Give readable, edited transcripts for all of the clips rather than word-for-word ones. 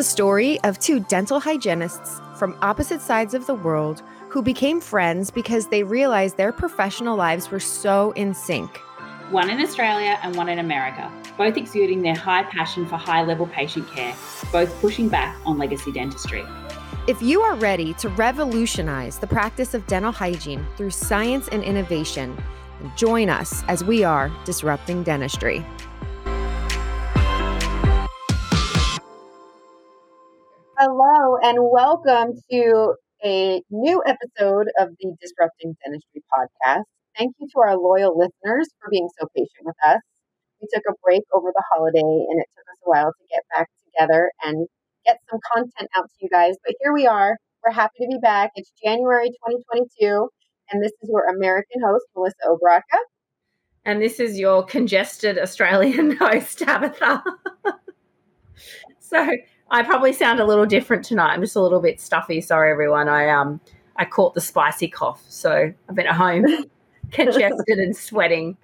the story of two dental hygienists from opposite sides of the world who became friends because they realized their professional lives were so in sync. One in Australia and one in America, both exuding their high passion for high-level patient care, both pushing back on legacy dentistry. If you are ready to revolutionize the practice of dental hygiene through science and innovation, join us as we are disrupting dentistry. Hello and welcome to a new episode of the Disrupting Dentistry podcast. Thank you to our loyal listeners for being so patient with us. We took a break over the holiday and it took us a while to get back together and get some content out to you guys. But here we are. We're happy to be back. It's January 2022. And this is your American host, Melissa Obraca. And this is your congested Australian host, Tabitha. So I probably sound a little different tonight. I'm just a little bit stuffy. Sorry, everyone. I caught the spicy cough, so I've been at home congested and sweating,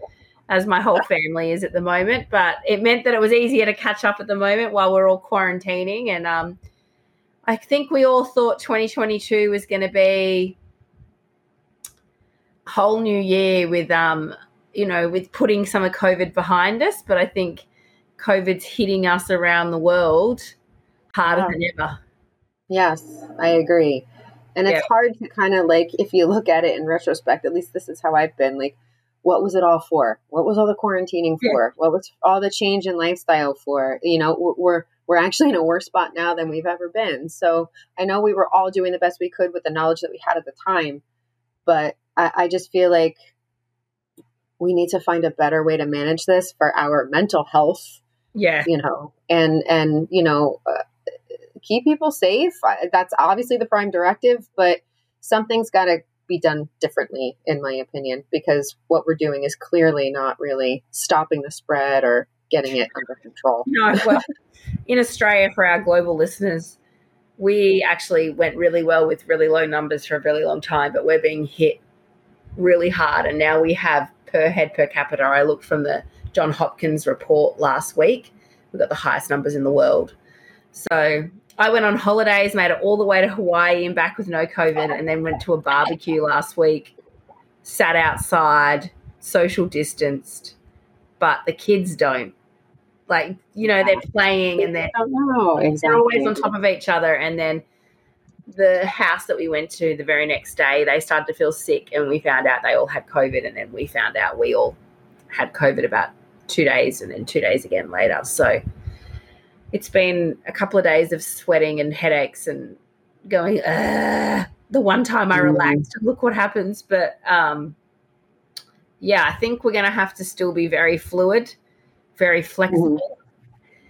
as my whole family is at the moment. But it meant that it was easier to catch up at the moment while we're all quarantining. And I think we all thought 2022 was going to be a whole new year with, with putting some of COVID behind us. But I think COVID's hitting us around the world harder than ever. Yes, I agree. And it's hard to kind of like, if you look at it in retrospect, at least this is how I've been, like, what was it all for? What was all the quarantining for? What was all the change in lifestyle for? You know, we're actually in a worse spot now than we've ever been. So I know we were all doing the best we could with the knowledge that we had at the time, but I just feel like we need to find a better way to manage this for our mental health. Yeah. You know, and you know, keep people safe. That's obviously the prime directive, but something's got to be done differently, in my opinion, because what we're doing is clearly not really stopping the spread or getting it under control. No, well, in Australia, for our global listeners, we actually went really well with really low numbers for a really long time, but we're being hit really hard. And now we have per head per capita. I looked from the John Hopkins report last week. We've got the highest numbers in the world. So I went on holidays, made it all the way to Hawaii and back with no COVID, and then went to a barbecue last week, sat outside, social distanced, but the kids don't. Like, you know, they're playing and they're always on top of each other. And then the house that we went to the very next day, they started to feel sick and we found out they all had COVID, and then we found out we all had COVID about 2 days and then 2 days again later. So it's been a couple of days of sweating and headaches and going, the one time I relaxed and look what happens. But, I think we're going to have to still be very fluid, very flexible.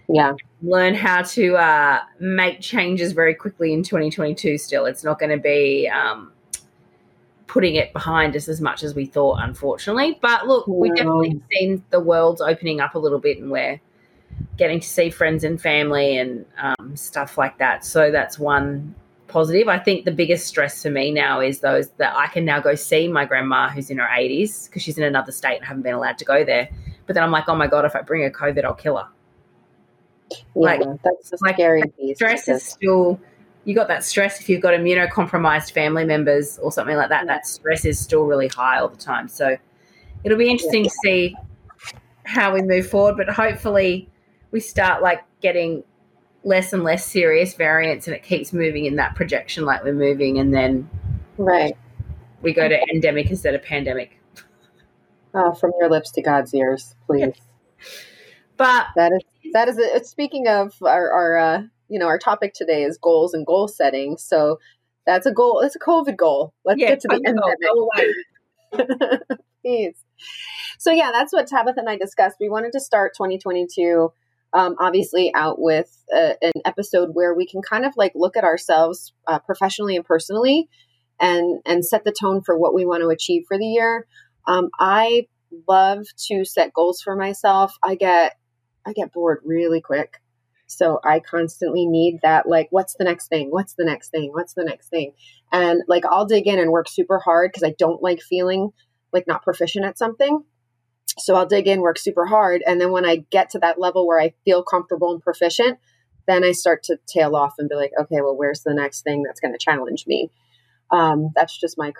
Yeah. Learn how to make changes very quickly in 2022 still. It's not going to be putting it behind us as much as we thought, unfortunately. But, look, we've definitely seen the world's opening up a little bit and we're getting to see friends and family and stuff like that. So that's one positive. I think the biggest stress for me now is those that I can now go see my grandma who's in her 80s because she's in another state and I haven't been allowed to go there. But then I'm like, oh, my God, if I bring her COVID, I'll kill her. Yeah, like, that's the scary piece. Stress is still – you got that stress if you've got immunocompromised family members or something like that. Yeah. That stress is still really high all the time. So it'll be interesting to see how we move forward, but hopefully – we start like getting less and less serious variants and it keeps moving in that projection like we're moving, and then we go to endemic instead of pandemic. Oh, from your lips to God's ears, please. But that is it. Speaking of our topic today is goals and goal setting. So that's a goal. It's a COVID goal. Let's get to the endemic. Go away. Please. So that's what Tabitha and I discussed. We wanted to start 2022. Obviously out with an episode where we can kind of like look at ourselves professionally and personally and set the tone for what we want to achieve for the year. I love to set goals for myself. I get bored really quick. So I constantly need that, like, what's the next thing? What's the next thing? What's the next thing? And like, I'll dig in and work super hard because I don't like feeling like not proficient at something. So I'll dig in, work super hard. And then when I get to that level where I feel comfortable and proficient, then I start to tail off and be like, okay, well, where's the next thing that's going to challenge me? That's just my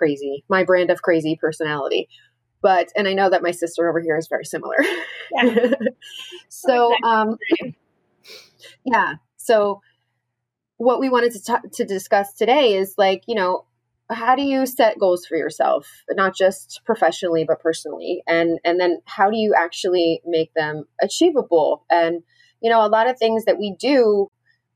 brand of crazy personality. But, and I know that my sister over here is very similar. Yeah. So what we wanted to discuss today is like, you know, how do you set goals for yourself, not just professionally, but personally? And then how do you actually make them achievable? And, you know, a lot of things that we do,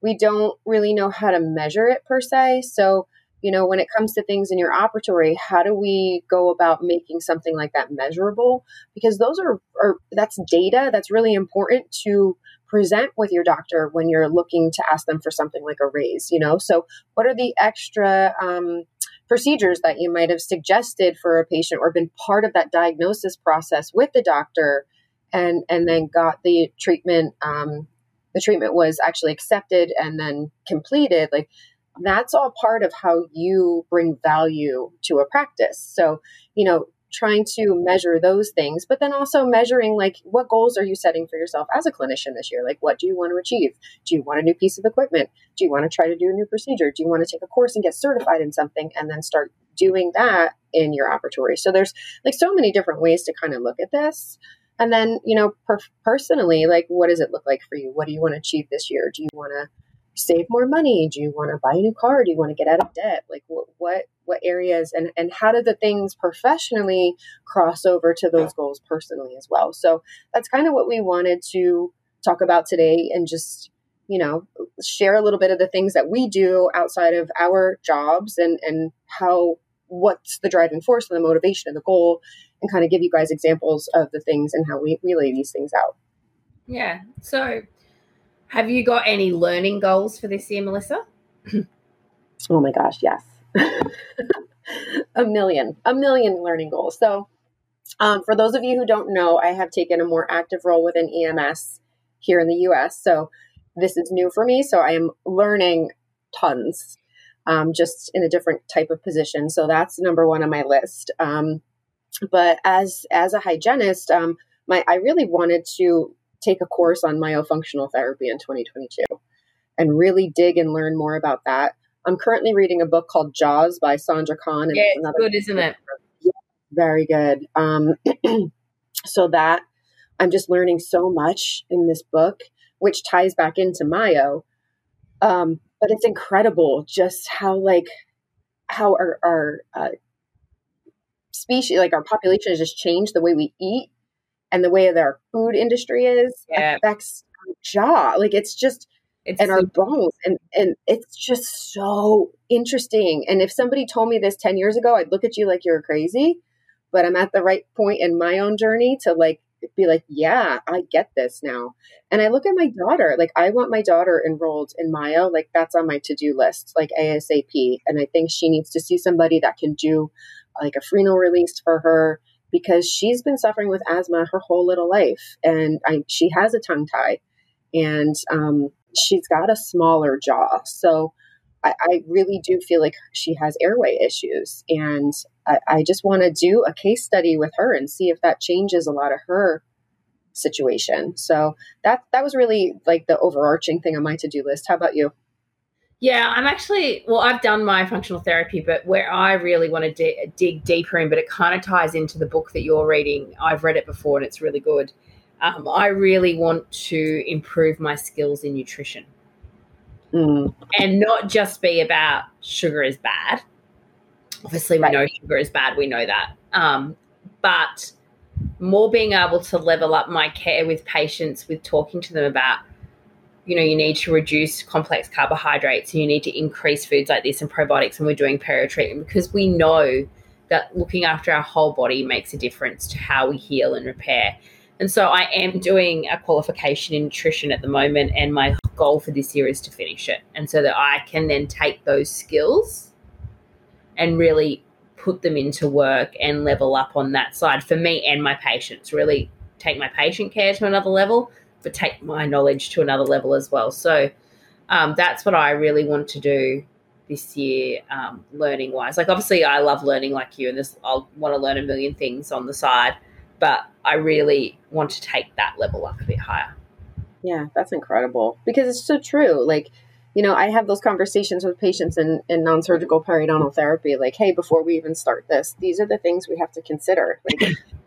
we don't really know how to measure it per se. So, you know, when it comes to things in your operatory, how do we go about making something like that measurable? Because those are that's data that's really important to present with your doctor when you're looking to ask them for something like a raise, you know? So what are the extra procedures that you might have suggested for a patient or been part of that diagnosis process with the doctor and then got the treatment? The treatment was actually accepted and then completed. Like, that's all part of how you bring value to a practice. So, you know, trying to measure those things, but then also measuring like, what goals are you setting for yourself as a clinician this year? Like, what do you want to achieve? Do you want a new piece of equipment? Do you want to try to do a new procedure? Do you want to take a course and get certified in something and then start doing that in your operatory? So there's like so many different ways to kind of look at this. And then, you know, personally, like, what does it look like for you? What do you want to achieve this year? Do you want to save more money? Do you want to buy a new car? Do you want to get out of debt? Like what areas and how do the things professionally cross over to those goals personally as well? So that's kind of what we wanted to talk about today and just, you know, share a little bit of the things that we do outside of our jobs and how, what's the driving force and the motivation and the goal, and kind of give you guys examples of the things and how we lay these things out. Yeah. So have you got any learning goals for this year, Melissa? Oh my gosh, yes. A million learning goals. So for those of you who don't know, I have taken a more active role within EMS here in the US. So this is new for me. So I am learning tons, just in a different type of position. So that's number one on my list. But as a hygienist, I really wanted to take a course on myofunctional therapy in 2022 and really dig and learn more about that. I'm currently reading a book called Jaws by Sandra Khan. And yeah, it's good, isn't it? Yeah, very good. So that I'm just learning so much in this book, which ties back into myo. But it's incredible just how our species, like our population has just changed the way we eat. And the way that our food industry is affects our jaw. Like it's our bones. And it's just so interesting. And if somebody told me this 10 years ago, I'd look at you like you're crazy, but I'm at the right point in my own journey to like, be like, yeah, I get this now. And I look at my daughter, like I want my daughter enrolled in myo. Like that's on my to-do list, like ASAP. And I think she needs to see somebody that can do like a Freno release for her, because she's been suffering with asthma her whole little life. And she has a tongue tie and she's got a smaller jaw. So I really do feel like she has airway issues. And I just want to do a case study with her and see if that changes a lot of her situation. So that was really like the overarching thing on my to-do list. How about you? Yeah, I've done my functional therapy, but where I really want to dig deeper in, but it kind of ties into the book that you're reading. I've read it before and it's really good. I really want to improve my skills in nutrition and not just be about sugar is bad. Obviously, we know sugar is bad. We know that. But more being able to level up my care with patients, with talking to them about, you know, you need to reduce complex carbohydrates and you need to increase foods like this and probiotics, and we're doing perio treatment because we know that looking after our whole body makes a difference to how we heal and repair. And so I am doing a qualification in nutrition at the moment, and my goal for this year is to finish it, and so that I can then take those skills and really put them into work and level up on that side for me and my patients, really take my patient care to another level, but take my knowledge to another level as well. So that's what I really want to do this year, learning wise. Like obviously I love learning like you, and I'll want to learn a million things on the side, but I really want to take that level up a bit higher. Yeah, that's incredible because it's so true. Like, you know, I have those conversations with patients in non-surgical periodontal therapy, like, hey, before we even start this, these are the things we have to consider. Like,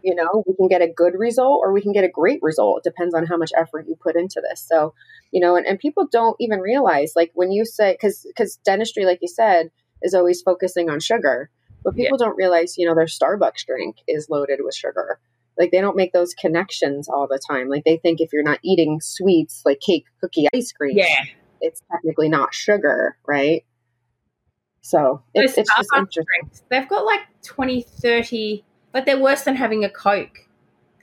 you know, we can get a good result or we can get a great result. It depends on how much effort you put into this. So, you know, and people don't even realize, like when you say, because dentistry, like you said, is always focusing on sugar, but people don't realize, you know, their Starbucks drink is loaded with sugar. Like they don't make those connections all the time. Like they think if you're not eating sweets, like cake, cookie, ice cream, it's technically not sugar, right? So it's just interesting. Drinks, they've got like 20, 30, but they're worse than having a Coke,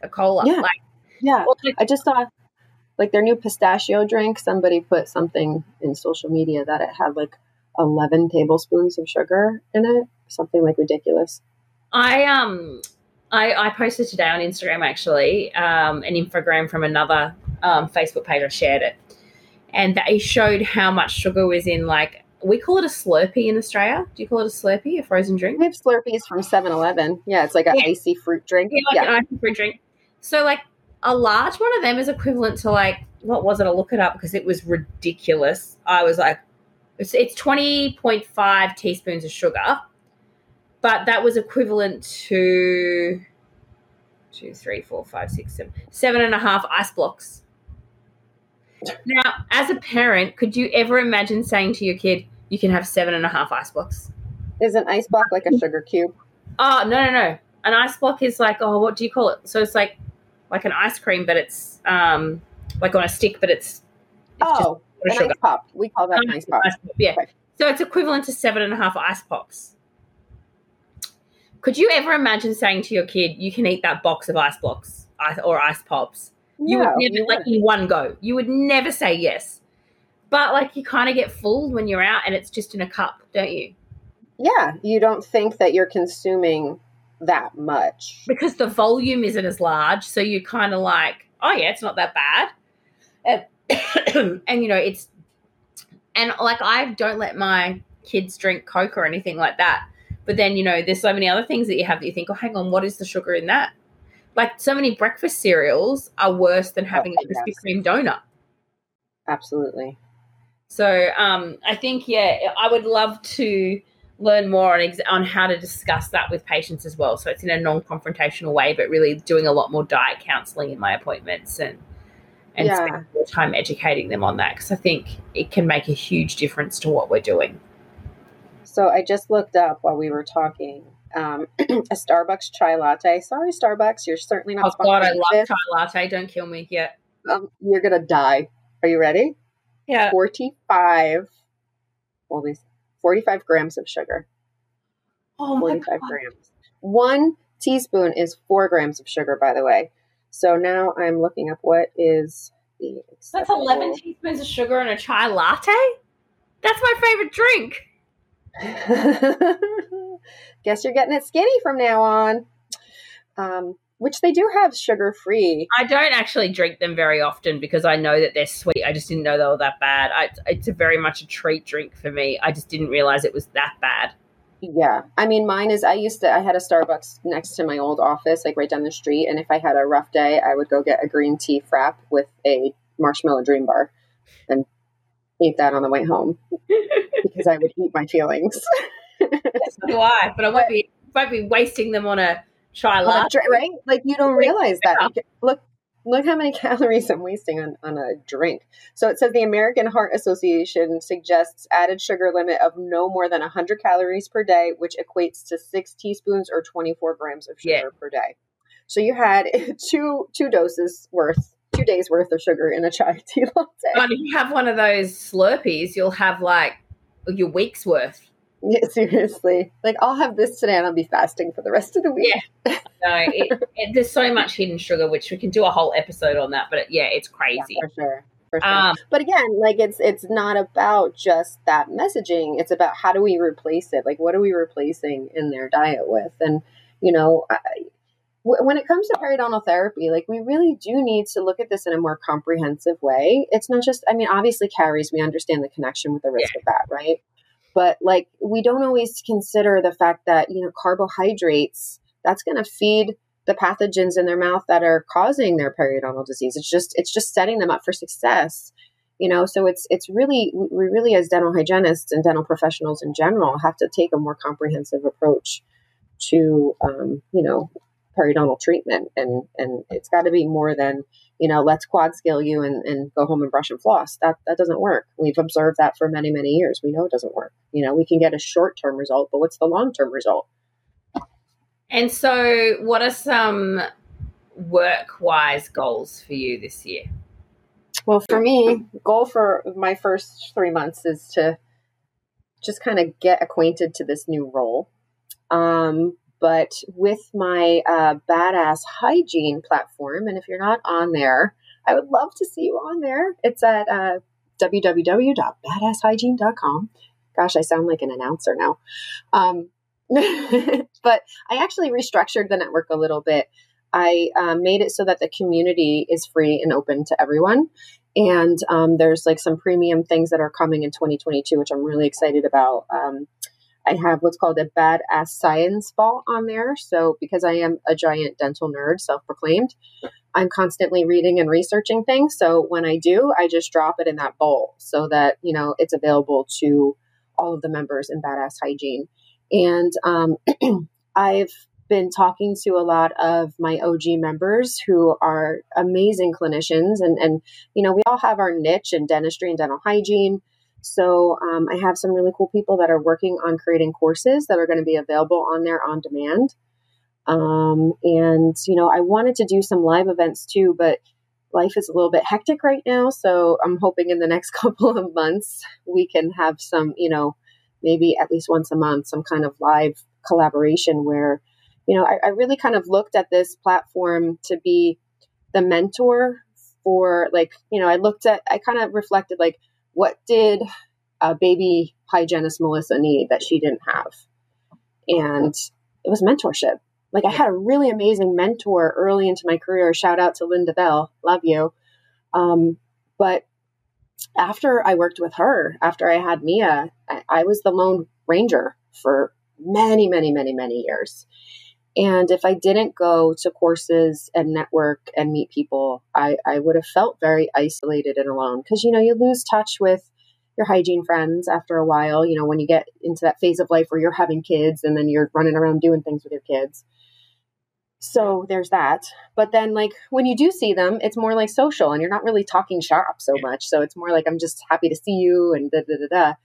a cola. Yeah. Like, yeah. I just saw like their new pistachio drink. Somebody put something in social media that it had like 11 tablespoons of sugar in it. Something like ridiculous. I posted today on Instagram, actually, an infogram from another Facebook page. I shared it. And they showed how much sugar was in, like, we call it a Slurpee in Australia. Do you call it a Slurpee, a frozen drink? We have Slurpees from 7-Eleven. Yeah, it's like an icy fruit drink. Yeah, like an icy fruit drink. So, like, a large one of them is equivalent to, like, what was it? I'll look it up because it was ridiculous. I was like, it's 20.5 teaspoons of sugar. But that was equivalent to 7.5 ice blocks. Now, as a parent, could you ever imagine saying to your kid, you can have 7.5 ice blocks? Is an ice block like a sugar cube? Oh, no. An ice block is like, oh, what do you call it? So it's like an ice cream, but it's like on a stick, but it's an ice pop. We call that an ice pop. Yeah. Okay. So it's equivalent to 7.5 ice pops. Could you ever imagine saying to your kid, you can eat that box of ice blocks or ice pops? You would never let you one go. You would never say yes. But, like, you kind of get fooled when you're out and it's just in a cup, don't you? Yeah. You don't think that you're consuming that much. Because the volume isn't as large, so you're kind of like, oh, yeah, it's not that bad. And, you know, it's – and, like, I don't let my kids drink Coke or anything like that. But then, you know, there's so many other things that you have that you think, oh, hang on, what is the sugar in that? Like so many breakfast cereals are worse than having a Krispy Kreme donut. Absolutely. So I think, I would love to learn more on how to discuss that with patients as well. So it's in a non-confrontational way, but really doing a lot more diet counselling in my appointments and spending more time educating them on that because I think it can make a huge difference to what we're doing. So I just looked up while we were talking a Starbucks chai latte. Sorry, Starbucks, you're certainly not. Oh God, I love chai latte. Don't kill me yet. You're gonna die. Are you ready? Yeah. 45 grams of sugar. Oh my 45 God. Grams. 1 teaspoon is 4 grams of sugar, by the way. So now I'm looking up what is the. That's 11 teaspoons of sugar in a chai latte. That's my favorite drink. Guess you're getting it skinny from now on, which they do have sugar free. I don't actually drink them very often because I know that they're sweet. I just didn't know they were that bad. It's a very much a treat drink for me. I just didn't realize it was that bad. Yeah, I mean, mine is. I had a Starbucks next to my old office, like right down the street, and if I had a rough day, I would go get a green tea frap with a marshmallow dream bar and eat that on the way home because I would eat my feelings. Yes, do I? But I won't be wasting them on a chai latte, right? Like you don't realize that. Look how many calories I'm wasting on a drink. So it says the American Heart Association suggests added sugar limit of no more than 100 calories per day, which equates to 6 teaspoons or 24 grams of sugar per day. So you had two days worth of sugar in a chai tea latte. If you have one of those Slurpees, you'll have like your week's worth. Yeah, seriously. Like I'll have this today and I'll be fasting for the rest of the week. Yeah. No, there's so much hidden sugar, which we can do a whole episode on that, but it's crazy. Yeah, for sure. But again, like it's not about just that messaging. It's about how do we replace it? Like what are we replacing in their diet with? And, you know, when it comes to periodontal therapy, like we really do need to look at this in a more comprehensive way. It's not just, I mean, obviously caries, we understand the connection with the risk of that, right? But like we don't always consider the fact that, you know, carbohydrates, that's going to feed the pathogens in their mouth that are causing their periodontal disease. It's just setting them up for success, you know? So we really, as dental hygienists and dental professionals in general, have to take a more comprehensive approach to, you know, periodontal treatment. And it's got to be more than, you know, let's quad scale you and go home and brush and floss. That doesn't work. We've observed that for many, many years. We know it doesn't work. You know, we can get a short-term result, but what's the long-term result? And so what are some work-wise goals for you this year? Well, for me, goal for my first 3 months is to just kind of get acquainted to this new role. But with my Badass Hygiene platform, and if you're not on there, I would love to see you on there. It's at www.badasshygiene.com. Gosh, I sound like an announcer now. But I actually restructured the network a little bit. I made it so that the community is free and open to everyone. And there's like some premium things that are coming in 2022, which I'm really excited about. I have what's called a Badass Science Ball on there. So because I am a giant dental nerd, self-proclaimed, I'm constantly reading and researching things. So when I do, I just drop it in that bowl so that, you know, it's available to all of the members in Badass Hygiene. And I've been talking to a lot of my OG members who are amazing clinicians. And you know, we all have our niche in dentistry and dental hygiene. So I have some really cool people that are working on creating courses that are going to be available on there on demand. And, you know, I wanted to do some live events too, but life is a little bit hectic right now. So I'm hoping in the next couple of months, we can have some, you know, maybe at least once a month, some kind of live collaboration where, you know, I really kind of looked at this platform to be the mentor for, like, you know, I kind of reflected, like, what did a baby hygienist Melissa need that she didn't have? And it was mentorship. Like, I had a really amazing mentor early into my career. Shout out to Linda Bell. Love you. But after I worked with her, after I had Mia, I was the lone ranger for many, many, many, many years. And if I didn't go to courses and network and meet people, I would have felt very isolated and alone because, you know, you lose touch with your hygiene friends after a while, you know, when you get into that phase of life where you're having kids and then you're running around doing things with your kids. So there's that. But then, like, when you do see them, it's more like social and you're not really talking shop so much. So it's more like, I'm just happy to see you and da-da-da-da.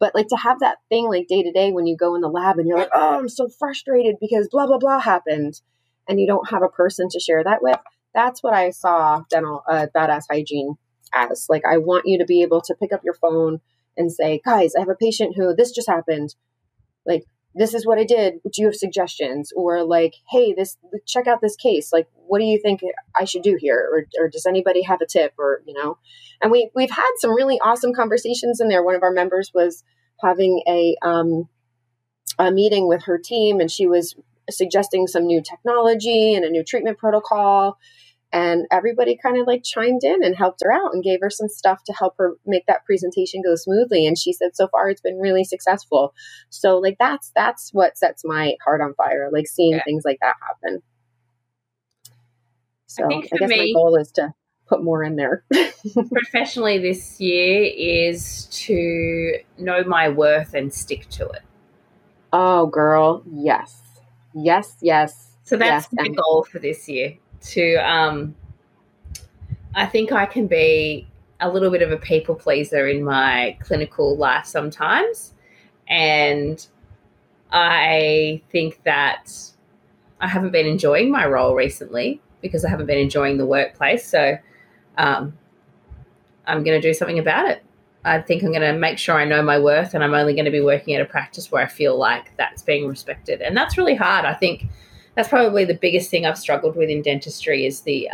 But like, to have that thing like day to day when you go in the lab and you're like, oh, I'm so frustrated because blah, blah, blah happened. And you don't have a person to share that with. That's what I saw dental Badass Hygiene as. Like, I want you to be able to pick up your phone and say, guys, I have a patient who this just happened. Like, this is what I did. Do you have suggestions? Or like, hey, check out this case. Like, what do you think I should do here? Or does anybody have a tip? Or, you know, and we've had some really awesome conversations in there. One of our members was having a meeting with her team, and she was suggesting some new technology and a new treatment protocol, and everybody kind of like chimed in and helped her out and gave her some stuff to help her make that presentation go smoothly. And she said, so far, it's been really successful. So like, that's what sets my heart on fire. Like, seeing things like that happen. So I guess my goal is to put more in there. Professionally this year is to know my worth and stick to it. Oh girl. Yes. Yes. Yes. So that's my goal for this year. To I think I can be a little bit of a people pleaser in my clinical life sometimes, and I think that I haven't been enjoying my role recently because I haven't been enjoying the workplace. So I'm going to do something about it. I think I'm going to make sure I know my worth, and I'm only going to be working at a practice where I feel like that's being respected, and that's really hard. I think that's probably the biggest thing I've struggled with in dentistry is the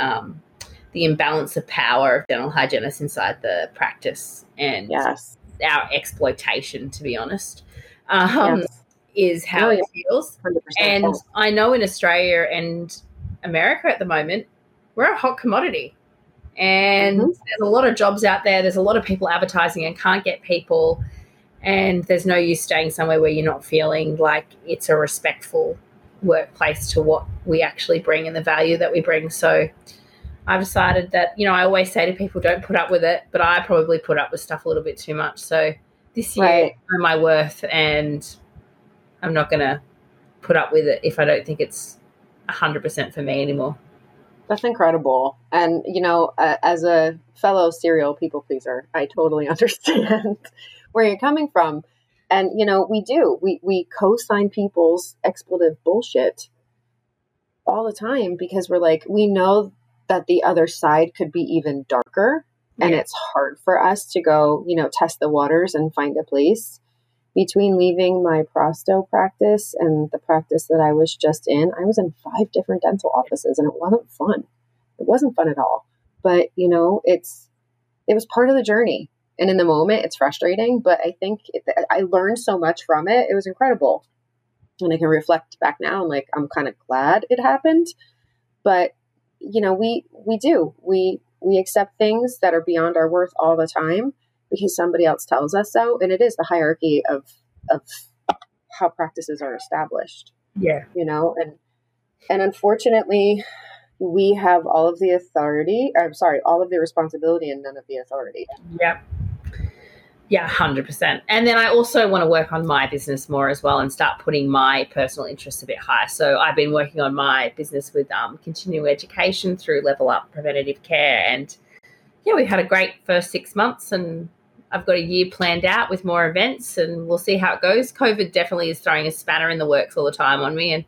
imbalance of power of dental hygienists inside the practice, and our exploitation, to be honest, is how it feels. 100%. And I know in Australia and America at the moment, we're a hot commodity, and there's a lot of jobs out there. There's a lot of people advertising and can't get people, and there's no use staying somewhere where you're not feeling like it's a respectful workplace to what we actually bring and the value that we bring. So I've decided that, you know, I always say to people, don't put up with it, but I probably put up with stuff a little bit too much. So this year, right, I know my worth, and I'm not going to put up with it if I don't think it's 100% for me anymore. That's incredible. And, you know, as a fellow serial people pleaser, I totally understand where you're coming from. And, you know, we do. We co-sign people's expletive bullshit all the time because we're like, we know that the other side could be even darker. Yeah. And it's hard for us to go, you know, test the waters and find a place. Between leaving my prosto practice and the practice that I was just in, I was in 5 different dental offices, and it wasn't fun. It wasn't fun at all. But, you know, it was part of the journey. And in the moment, it's frustrating, but I think I learned so much from it. It was incredible. And I can reflect back now, and like, I'm kind of glad it happened. But, you know, we do. We accept things that are beyond our worth all the time because somebody else tells us so. And it is the hierarchy of how practices are established. Yeah. You know, and unfortunately we have all of the authority, all of the responsibility and none of the authority. Yeah. Yeah, 100%. And then I also want to work on my business more as well and start putting my personal interests a bit higher. So I've been working on my business with continuing education through Level Up Preventative Care. And yeah, we've had a great first 6 months, and I've got a year planned out with more events, and we'll see how it goes. COVID definitely is throwing a spanner in the works all the time on me, and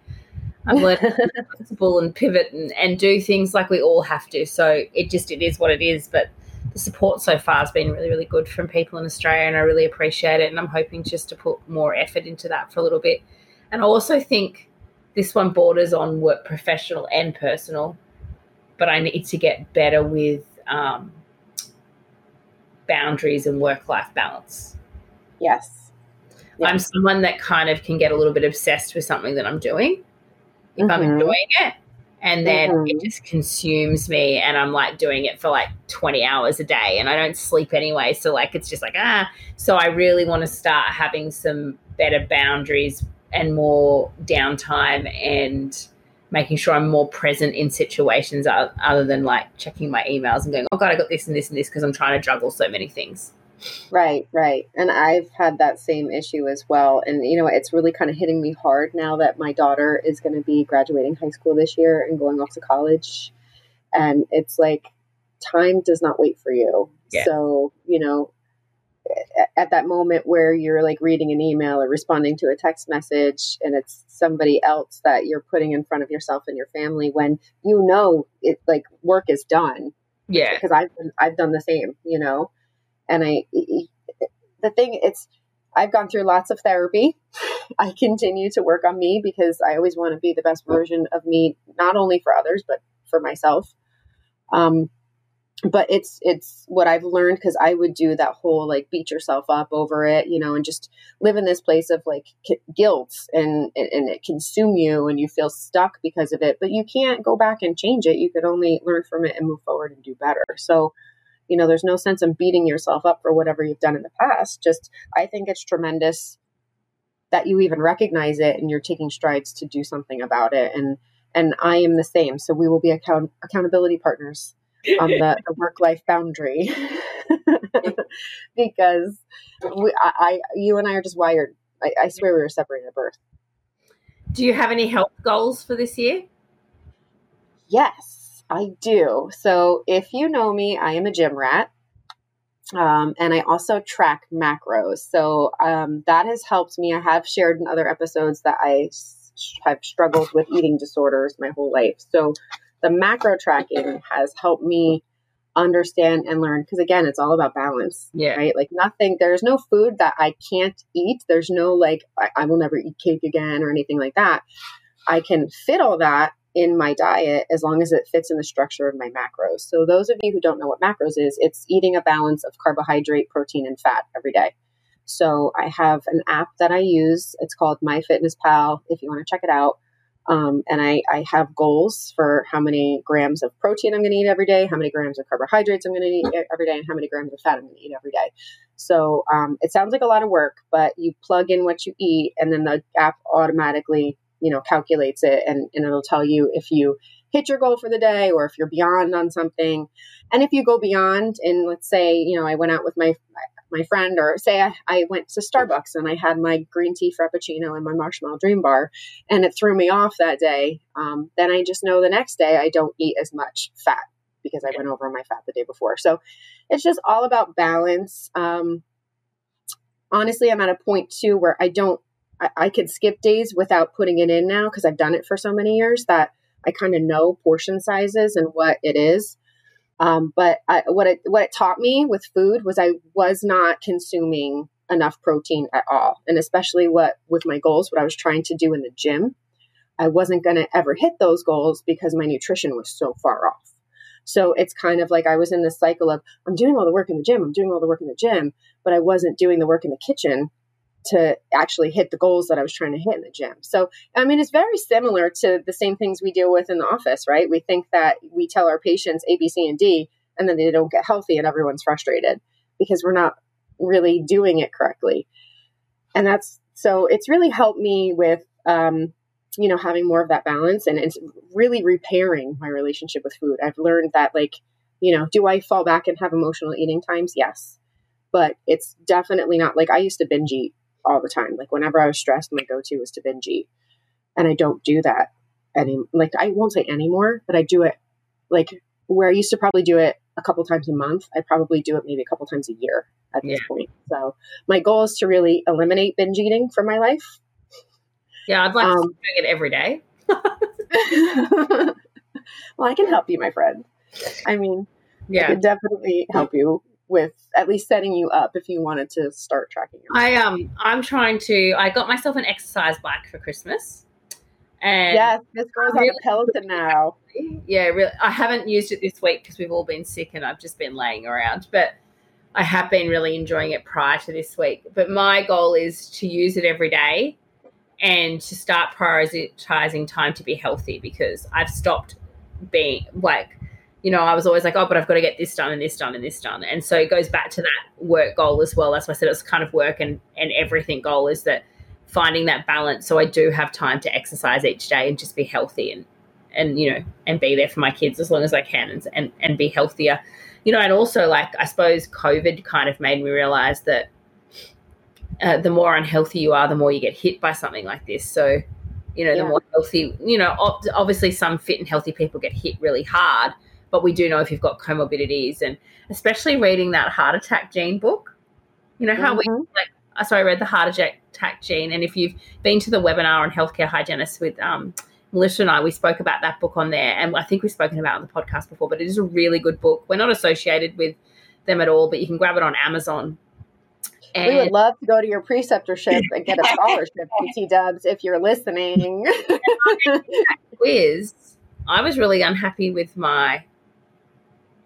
I'm learning to be flexible and pivot and do things like we all have to. So it is what it is, but the support so far has been really, really good from people in Australia, and I really appreciate it, and I'm hoping just to put more effort into that for a little bit. And I also think this one borders on work, professional and personal, but I need to get better with boundaries and work-life balance. Yes. I'm someone that kind of can get a little bit obsessed with something that I'm doing if I'm enjoying it, and then it just consumes me, and I'm like doing it for like 20 hours a day, and I don't sleep anyway, so like it's just like so I really want to start having some better boundaries and more downtime and making sure I'm more present in situations other than like checking my emails and going, oh God, I got this and this and this, because I'm trying to juggle so many things. Right. And I've had that same issue as well. And, you know, it's really kind of hitting me hard now that my daughter is going to be graduating high school this year and going off to college. And it's like, time does not wait for you. Yeah. So, you know, at that moment where you're like reading an email or responding to a text message, and it's somebody else that you're putting in front of yourself and your family, when you know it, like, work is done. Yeah. Because I've done the same, you know, and I've gone through lots of therapy. I continue to work on me because I always want to be the best version of me, not only for others, but for myself. But it's what I've learned, because I would do that whole like beat yourself up over it, you know, and just live in this place of like guilt and it consume you and you feel stuck because of it. But you can't go back and change it. You could only learn from it and move forward and do better. So, you know, there's no sense in beating yourself up for whatever you've done in the past. Just, I think it's tremendous that you even recognize it and you're taking strides to do something about it. And I am the same. So we will be accountability partners on the work-life boundary because you and I are just wired. I swear we were separated at birth. Do you have any health goals for this year? Yes, I do. So if you know me, I am a gym rat. And I also track macros. So that has helped me. I have shared in other episodes that I have struggled with eating disorders my whole life. So the macro tracking has helped me understand and learn, because again, it's all about balance, right? Like nothing, there's no food that I can't eat. There's no like, I will never eat cake again or anything like that. I can fit all that in my diet as long as it fits in the structure of my macros. So those of you who don't know what macros is, it's eating a balance of carbohydrate, protein, and fat every day. So I have an app that I use. It's called MyFitnessPal, if you want to check it out. And I have goals for how many grams of protein I'm going to eat every day, how many grams of carbohydrates I'm going to eat every day, and how many grams of fat I'm going to eat every day. So it sounds like a lot of work, but you plug in what you eat, and then the app automatically you know, calculates it, and it'll tell you if you hit your goal for the day or if you're beyond on something. And if you go beyond, and let's say, you know, I went out with my friend, or say I went to Starbucks and I had my green tea frappuccino and my marshmallow dream bar, and it threw me off that day. Then I just know the next day I don't eat as much fat because I went over my fat the day before. So it's just all about balance. Honestly, I'm at a point too where I could skip days without putting it in now, because I've done it for so many years that I kind of know portion sizes and what it is. But what it taught me with food was I was not consuming enough protein at all. And especially with my goals, what I was trying to do in the gym, I wasn't going to ever hit those goals because my nutrition was so far off. So it's kind of like I was in this cycle of, I'm doing all the work in the gym, but I wasn't doing the work in the kitchen to actually hit the goals that I was trying to hit in the gym. So, I mean, it's very similar to the same things we deal with in the office, right? We think that we tell our patients A, B, C, and D, and then they don't get healthy and everyone's frustrated because we're not really doing it correctly. And so it's really helped me with, you know, having more of that balance, and it's really repairing my relationship with food. I've learned that, like, you know, do I fall back and have emotional eating times? Yes. But it's definitely not like I used to binge eat all the time. Like, whenever I was stressed, my go-to was to binge eat. And I don't do that anymore. Like, I won't say anymore, but I do it, like, where I used to probably do it a couple times a month, I probably do it maybe a couple times a year at this point. So my goal is to really eliminate binge eating from my life. Yeah, I'd like to do it every day. Well, I can help you, my friend. I mean, yeah, I can definitely help you with at least setting you up if you wanted to start tracking yourself. I got myself an exercise bike for Christmas. And yes, this girl's on a Peloton now. Yeah, really. I haven't used it this week because we've all been sick and I've just been laying around. But I have been really enjoying it prior to this week. But my goal is to use it every day and to start prioritizing time to be healthy, because I've stopped being like, you know, I was always like, oh, but I've got to get this done and this done and this done. And so it goes back to that work goal as well. That's why I said it's kind of work and everything goal, is that finding that balance. So I do have time to exercise each day and just be healthy and you know, and be there for my kids as long as I can and be healthier. You know, and also, like, I suppose COVID kind of made me realize that the more unhealthy you are, the more you get hit by something like this. So, you know, the more healthy, you know, obviously some fit and healthy people get hit really hard, but we do know if you've got comorbidities, and especially reading that Heart Attack Gene book, you know, how I read the Heart Attack Gene. And if you've been to the webinar on healthcare hygienists with Melissa and I, we spoke about that book on there. And I think we've spoken about it on the podcast before, but it is a really good book. We're not associated with them at all, but you can grab it on Amazon. And we would love to go to your preceptorship and get a scholarship, PT Dubs, if you're listening. Quiz. I was really unhappy with my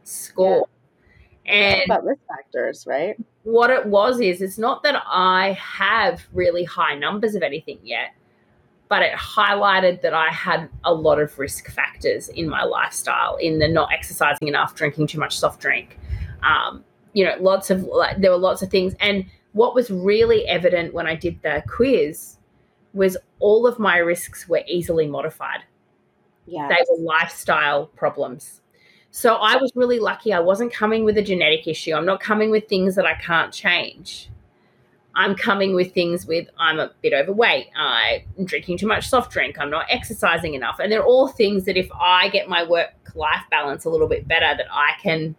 score. Yeah. And about risk factors, right? What it was is, it's not that I have really high numbers of anything yet, but it highlighted that I had a lot of risk factors in my lifestyle, in the not exercising enough, drinking too much soft drink, you know, there were lots of things. And what was really evident when I did the quiz was all of my risks were easily modified. Yeah. They were lifestyle problems. So I was really lucky. I wasn't coming with a genetic issue. I'm not coming with things that I can't change. I'm coming with things with, I'm a bit overweight, I'm drinking too much soft drink, I'm not exercising enough. And they're all things that if I get my work-life balance a little bit better, that I can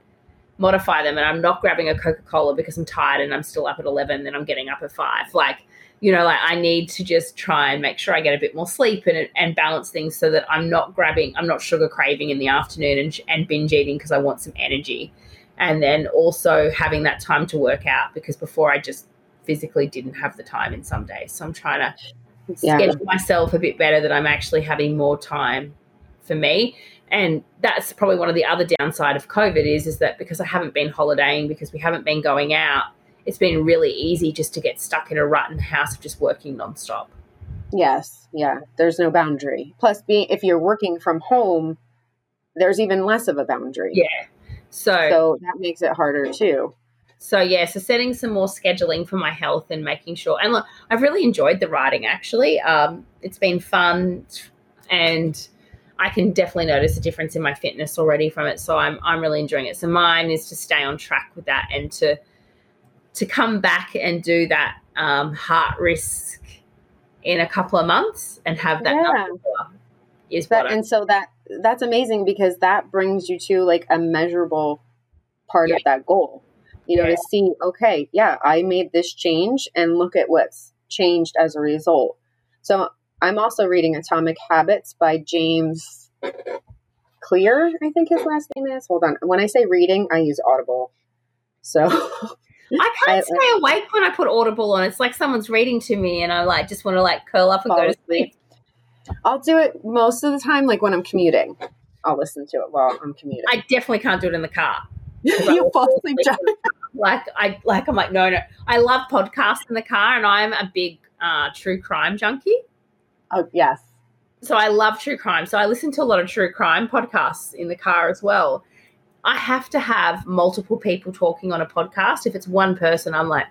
modify them. And I'm not grabbing a Coca-Cola because I'm tired and I'm still up at 11, then I'm getting up at 5. Like, you know, like, I need to just try and make sure I get a bit more sleep and balance things so that I'm not sugar craving in the afternoon and binge eating because I want some energy. And then also having that time to work out, because before I just physically didn't have the time in some days. So I'm trying to schedule myself a bit better, that I'm actually having more time for me. And that's probably one of the other downside of COVID is that because I haven't been holidaying, because we haven't been going out, it's been really easy just to get stuck in a rut in the house of just working nonstop. Yes, yeah, there's no boundary. Plus, if you're working from home, there's even less of a boundary. Yeah. So that makes it harder too. So setting some more scheduling for my health and making sure. And look, I've really enjoyed the writing, actually. It's been fun, and I can definitely notice a difference in my fitness already from it. So I'm really enjoying it. So mine is to stay on track with that and to come back and do that heart risk in a couple of months and have that number is that. And so that's amazing, because that brings you to like a measurable part of that goal. To see, okay, I made this change and look at what's changed as a result. So I'm also reading Atomic Habits by James Clear, I think his last name is. Hold on. When I say reading, I use Audible. So I can't stay awake when I put Audible on. It's like someone's reading to me and I like just want to like curl up and go to sleep. I'll do it most of the time, like when I'm commuting. I'll listen to it while I'm commuting. I definitely can't do it in the car. You fall asleep. I'm like, no. I love podcasts in the car, and I'm a big true crime junkie. Oh, yes. So I love true crime. So I listen to a lot of true crime podcasts in the car as well. I have to have multiple people talking on a podcast. If it's one person, I'm like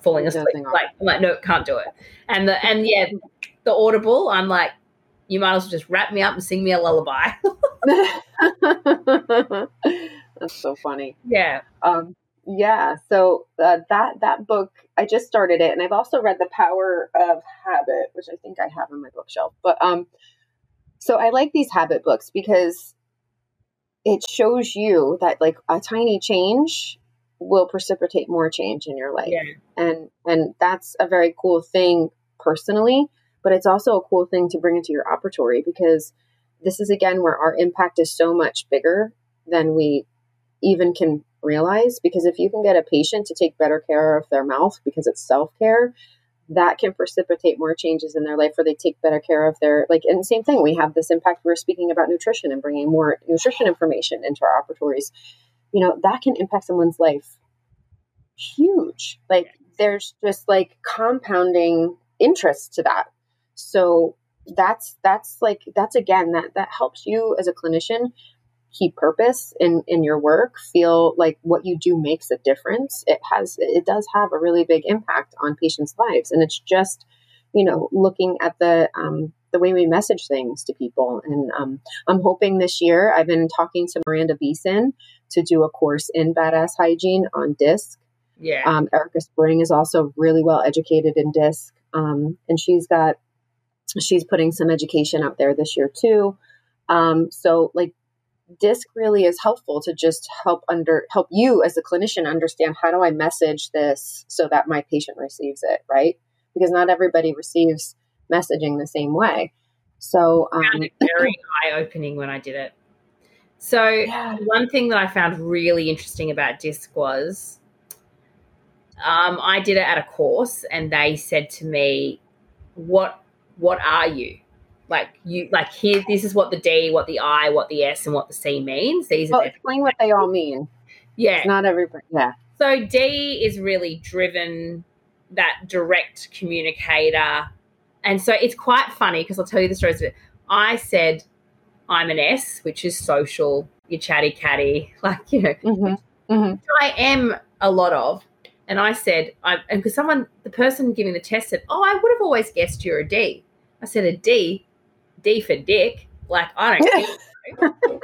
falling asleep. I'm like, no, can't do it. And the Audible, I'm like, you might as well just wrap me up and sing me a lullaby. That's so funny. Yeah. So that book, I just started it, and I've also read The Power of Habit, which I think I have on my bookshelf. But so I like these habit books because it shows you that like a tiny change will precipitate more change in your life. Yeah. And that's a very cool thing personally, but it's also a cool thing to bring into your operatory, because this is again where our impact is so much bigger than we even can realize, because if you can get a patient to take better care of their mouth because it's self-care, that can precipitate more changes in their life, where they take better care of their, like, and same thing, we have this impact. We're speaking about nutrition and bringing more nutrition information into our operatories. That can impact someone's life huge. Like there's just like compounding interest to that. So that's again, that helps you as a clinician keep purpose in your work, feel like what you do makes a difference. It does have a really big impact on patients' lives. And it's just, looking at the way we message things to people. And I'm hoping this year, I've been talking to Miranda Beeson to do a course in Badass Hygiene on DISC. Yeah. Erica Spring is also really well educated in DISC. And she's putting some education out there this year too. DISC really is helpful to just help you as a clinician understand, how do I message this so that my patient receives it, right? Because not everybody receives messaging the same way. So I found it very eye-opening when I did it. So one thing that I found really interesting about DISC was I did it at a course, and they said to me, what are you? Like you, like here, this is what the D, what the I, what the S, and what the C means. These are explain what they all mean. Yeah, it's not everybody. Yeah. So D is really driven, that direct communicator, and so it's quite funny because I'll tell you the stories of it. I said I'm an S, which is social, you're chatty catty, like mm-hmm. Mm-hmm. I am a lot of, and I said and because the person giving the test said, oh, I would have always guessed you're a D. I said a D. D for dick, like I don't think so.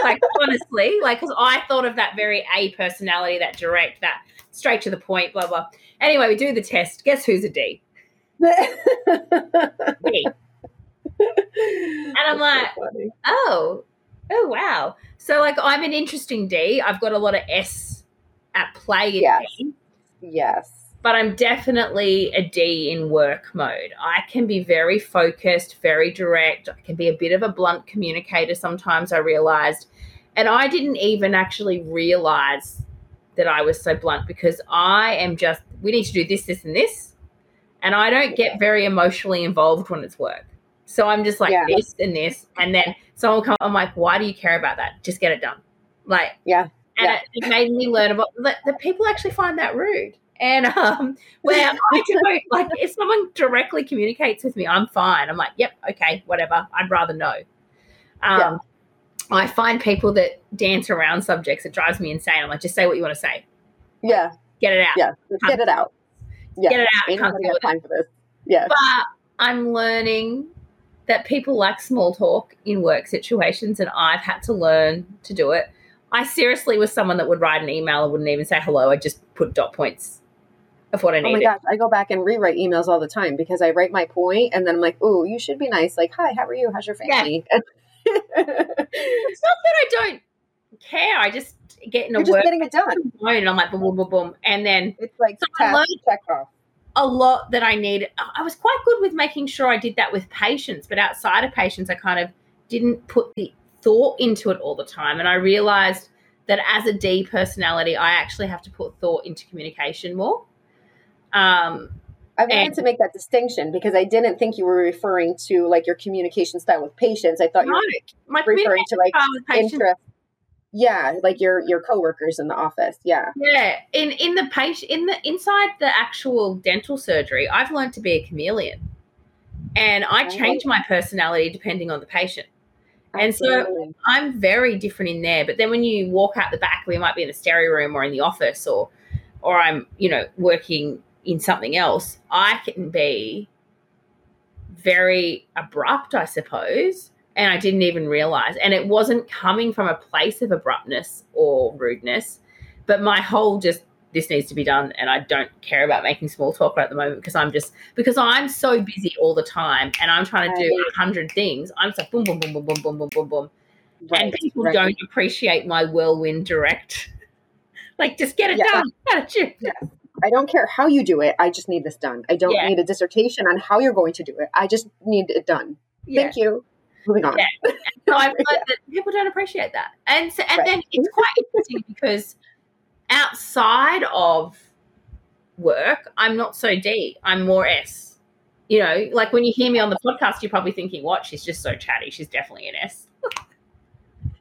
like honestly, like because I thought of that very A personality, that direct, that straight to the point, blah blah. Anyway, we do the test. Guess who's a D? Me. And I'm like, so oh wow. So like I'm an interesting D. I've got a lot of S at play in me. Yes. But I'm definitely a D in work mode. I can be very focused, very direct. I can be a bit of a blunt communicator sometimes, I realized. And I didn't even actually realize that I was so blunt, because I am just, we need to do this, this, and this. And I don't get very emotionally involved when it's work. So I'm just like this and this. And then someone will come, I'm like, why do you care about that? Just get it done. Like, It made me learn about that people actually find that rude. And where I don't, like if someone directly communicates with me, I'm fine. I'm like, yep, okay, whatever. I'd rather know. I find people that dance around subjects, it drives me insane. I'm like, just say what you want to say. Yeah. Get it out. Yeah. Get it out. Yeah. Get it out. Ain't nobody got time for this. Yeah. But I'm learning that people like small talk in work situations, and I've had to learn to do it. I seriously was someone that would write an email and wouldn't even say hello. I just put dot points of what I needed. Oh, my gosh. I go back and rewrite emails all the time because I write my point, and then I'm like, ooh, you should be nice. Like, hi, how are you? How's your family? Yeah. It's not that I don't care. I just get in a work. You're just getting it done. And I'm like, boom, boom, boom, boom. And then it's like, so check off. A lot that I needed. I was quite good with making sure I did that with patients, but outside of patients, I kind of didn't put the thought into it all the time. And I realized that as a D personality, I actually have to put thought into communication more. I wanted to make that distinction because I didn't think you were referring to like your communication style with patients. I thought you were referring to like interest. Yeah, like your coworkers in the office. Yeah, yeah. In the patient, inside the actual dental surgery, I've learned to be a chameleon, and I change my personality depending on the patient. Absolutely. And so I'm very different in there. But then when you walk out the back, we might be in the stereo room or in the office, or I'm working in something else, I can be very abrupt, I suppose, and I didn't even realize. And it wasn't coming from a place of abruptness or rudeness, but my whole just this needs to be done, and I don't care about making small talk right at the moment because I'm so busy all the time and I'm trying to do 100 things. I'm just like boom, boom, boom, boom, boom, boom, boom, boom, boom. Right, and people don't appreciate my whirlwind direct. Like, just get it done. Yeah. I don't care how you do it. I just need this done. I don't need a dissertation on how you're going to do it. I just need it done. Yeah. Thank you. Moving on. Yeah. So I've learned that people don't appreciate that. And so, then it's quite interesting because outside of work, I'm not so D. I'm more S. Like when you hear me on the podcast, you're probably thinking, what? She's just so chatty. She's definitely an S.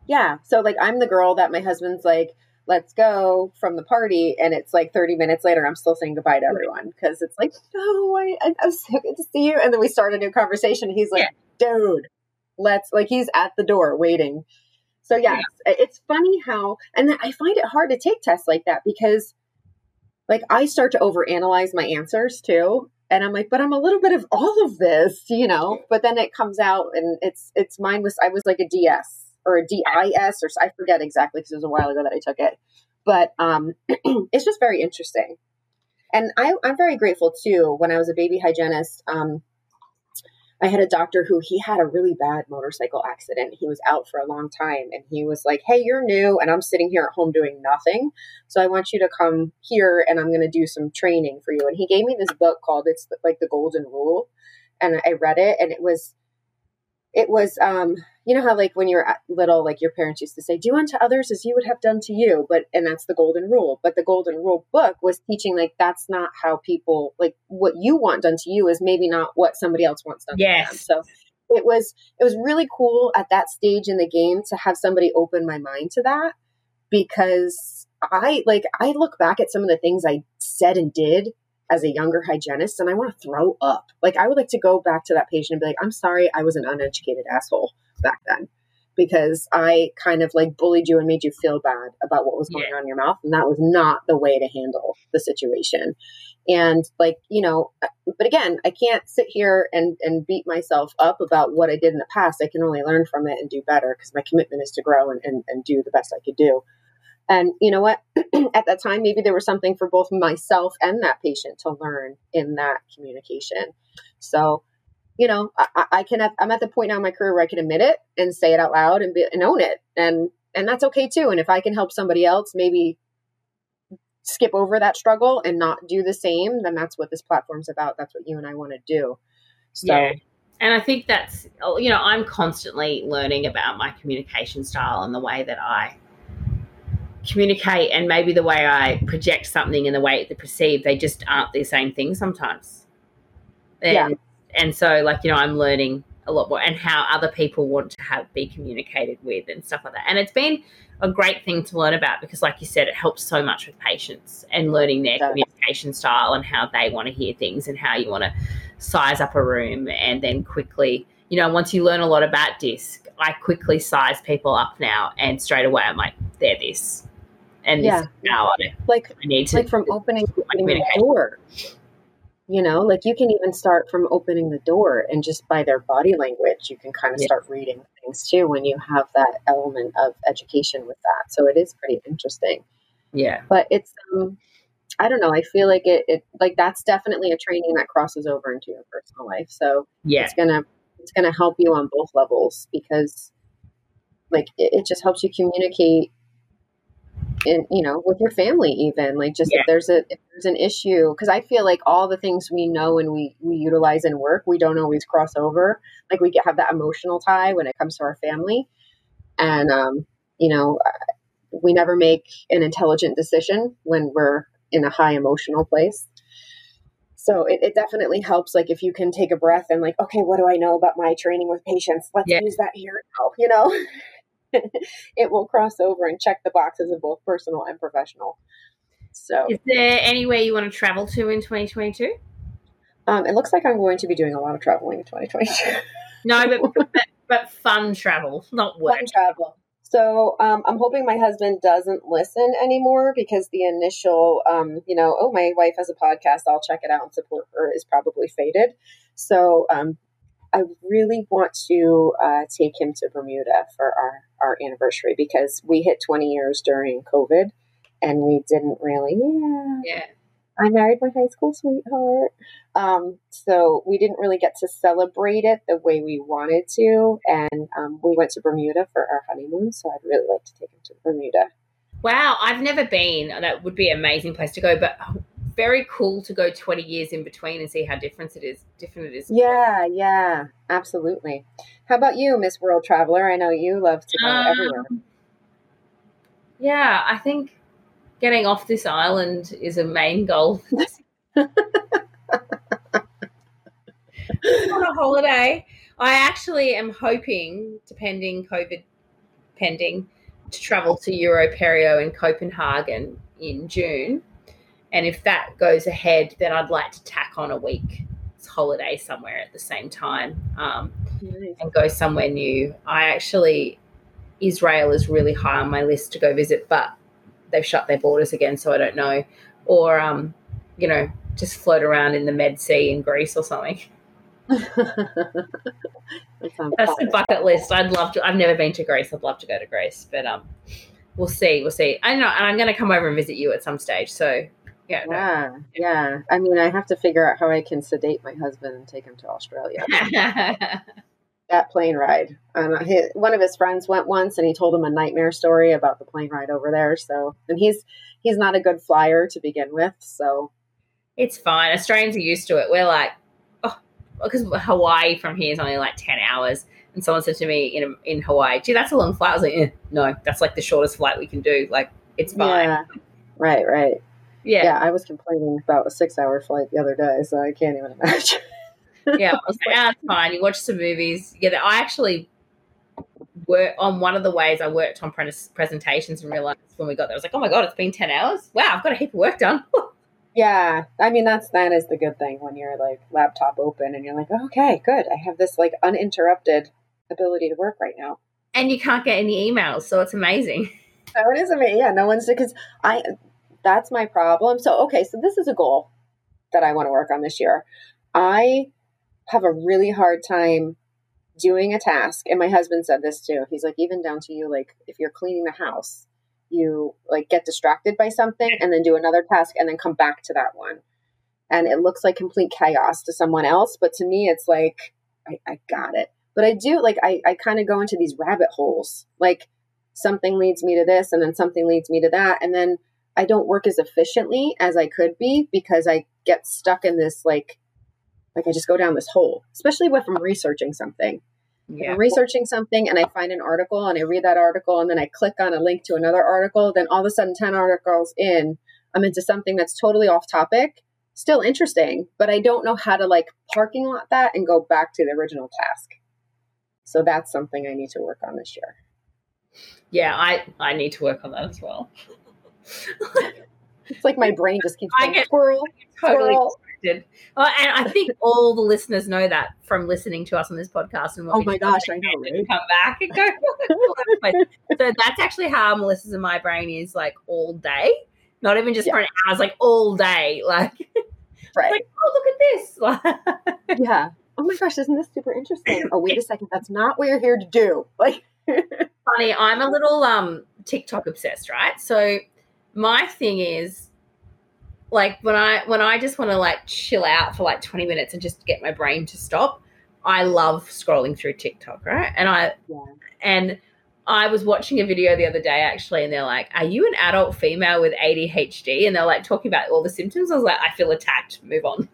Yeah. So like I'm the girl that my husband's like, let's go from the party. And it's like 30 minutes later, I'm still saying goodbye to everyone because it's like, no, I'm so good to see you. And then we start a new conversation. He's like, dude, let's like, he's at the door waiting. So it's funny how, and I find it hard to take tests like that because like I start to overanalyze my answers too. And I'm like, but I'm a little bit of all of this, but then it comes out and it's mine was, I was like a DS. Or a DIS, or I forget exactly because it was a while ago that I took it. But it's just very interesting. And I'm very grateful, too. When I was a baby hygienist, I had a doctor who he had a really bad motorcycle accident. He was out for a long time. And he was like, hey, you're new, and I'm sitting here at home doing nothing. So I want you to come here, and I'm going to do some training for you. And he gave me this book called The Golden Rule. And I read it, and it was, you know how like when you're little, like your parents used to say, do unto others as you would have done to you. And that's the golden rule. But the golden rule book was teaching like, that's not how people, like what you want done to you is maybe not what somebody else wants done to them. So it was really cool at that stage in the game to have somebody open my mind to that, because I look back at some of the things I said and did as a younger hygienist, and I want to throw up. Like, I would like to go back to that patient and be like, I'm sorry, I was an uneducated asshole back then because I kind of like bullied you and made you feel bad about what was going on in your mouth. And that was not the way to handle the situation. And like, but again, I can't sit here and beat myself up about what I did in the past. I can only learn from it and do better because my commitment is to grow and do the best I could do. And you know what, at that time, maybe there was something for both myself and that patient to learn in that communication. So, I'm at the point now in my career where I can admit it and say it out loud and own it. And that's okay too. And if I can help somebody else, maybe skip over that struggle and not do the same, then that's what this platform's about. That's what you and I want to do. So. Yeah. And I think that's, I'm constantly learning about my communication style and the way that I communicate, and maybe the way I project something and the way they perceive, they just aren't the same thing sometimes. And so like, I'm learning a lot more and how other people want to be communicated with and stuff like that. And it's been a great thing to learn about because like you said, it helps so much with patients and learning their communication style and how they want to hear things and how you want to size up a room and then quickly you know, once you learn a lot about disc, I quickly size people up now, and straight away I'm like, they're this. And yeah, this now I need to, like, from opening the door. You know, like, you can even start from opening the door, and just by their body language, you can kind of start reading things too when you have that element of education with that. So it is pretty interesting. Yeah. But it's, I don't know. I feel like it like, that's definitely a training that crosses over into your personal life. So it's going to help you on both levels, because like it just helps you communicate in, you know, with your family, even like just if there's an issue, because I feel like all the things we know and we utilize in work, we don't always cross over. Like we have that emotional tie when it comes to our family, and you know, we never make an intelligent decision when we're in a high emotional place. So it definitely helps. Like if you can take a breath and like, okay, what do I know about my training with patients? Let's use that here now, you know. It will cross over and check the boxes of both personal and professional. So is there anywhere you want to travel to in 2022? It looks like I'm going to be doing a lot of traveling in 2022. No, but fun travel, not work. Fun travel. So I'm hoping my husband doesn't listen anymore, because the initial, you know, oh, my wife has a podcast, I'll check it out and support her, is probably faded. So I really want to take him to Bermuda for our anniversary, because we hit 20 years during COVID, and we didn't really. Yeah. I married my high school sweetheart. So we didn't really get to celebrate it the way we wanted to. And we went to Bermuda for our honeymoon. So I'd really like to take him to Bermuda. Wow. I've never been. That would be an amazing place to go. But very cool to go 20 years in between and see how different it is. Yeah, yeah, absolutely. How about you, Miss World Traveler? I know you love to go everywhere. Yeah, I think getting off this island is a main goal. It's not a holiday. I actually am hoping, COVID pending, to travel to EuroPerio in Copenhagen in June. And if that goes ahead, then I'd like to tack on a week's holiday somewhere at the same time, and go somewhere new. Israel is really high on my list to go visit, but they've shut their borders again, so I don't know. Or, you know, just float around in the Med Sea in Greece or something. That's the bucket list. I'd love to. I've never been to Greece. I'd love to go to Greece, but we'll see. I know, and I'm going to come over and visit you at some stage, so. Yeah, no. Yeah. I mean, I have to figure out how I can sedate my husband and take him to Australia. That plane ride. One of his friends went once, and he told him a nightmare story about the plane ride over there. So, and he's not a good flyer to begin with. So, it's fine. Australians are used to it. We're like, oh, because Hawaii from here is only like 10 hours. And someone said to me in Hawaii, "Gee, that's a long flight." I was like, "No, that's like the shortest flight we can do. Like, it's fine." Yeah. Right. Yeah, I was complaining about a 6-hour flight the other day, so I can't even imagine. Yeah, I was like, it's fine. You watch some movies. Yeah, I actually worked on presentations and realized when we got there, I was like, oh my God, it's been 10 hours. Wow, I've got a heap of work done. Yeah, I mean, that is the good thing when you're like laptop open and you're like, oh, okay, good. I have this like uninterrupted ability to work right now. And you can't get any emails, so it's amazing. So it is amazing. Yeah, no one's – because that's my problem. So, okay, so this is a goal that I want to work on this year. I have a really hard time doing a task. And my husband said this too. He's like, even down to you, like if you're cleaning the house, you like get distracted by something and then do another task and then come back to that one. And it looks like complete chaos to someone else. But to me, it's like, I got it. But I do like, I kind of go into these rabbit holes. Like something leads me to this and then something leads me to that. And then I don't work as efficiently as I could be because I get stuck in this, like I just go down this hole, especially if I'm researching something. Yeah. If I'm researching something and I find an article and I read that article and then I click on a link to another article, then all of a sudden 10 articles in, I'm into something that's totally off topic, still interesting, but I don't know how to like parking lot that and go back to the original task. So that's something I need to work on this year. Yeah, I need to work on that as well. It's like my brain just keeps going, squirrel, totally squirrel, connected. Oh, and I think all the listeners know that from listening to us on this podcast. And what I know. And come back and go. So that's actually how Melissa's and my brain is, like, all day. Not even just for an hour, it's like all day. Like, right. Like, oh, look at this. Yeah. Oh my gosh, isn't this super interesting? Oh, wait a second. That's not what you're here to do. Like, funny, I'm a little TikTok obsessed, right? So my thing is, like, when I just want to, like, chill out for like 20 minutes and just get my brain to stop, I love scrolling through TikTok, right? And I was watching a video the other day, actually, and they're like, are you an adult female with ADHD? And they're, like, talking about all the symptoms. I was like, I feel attacked. Move on.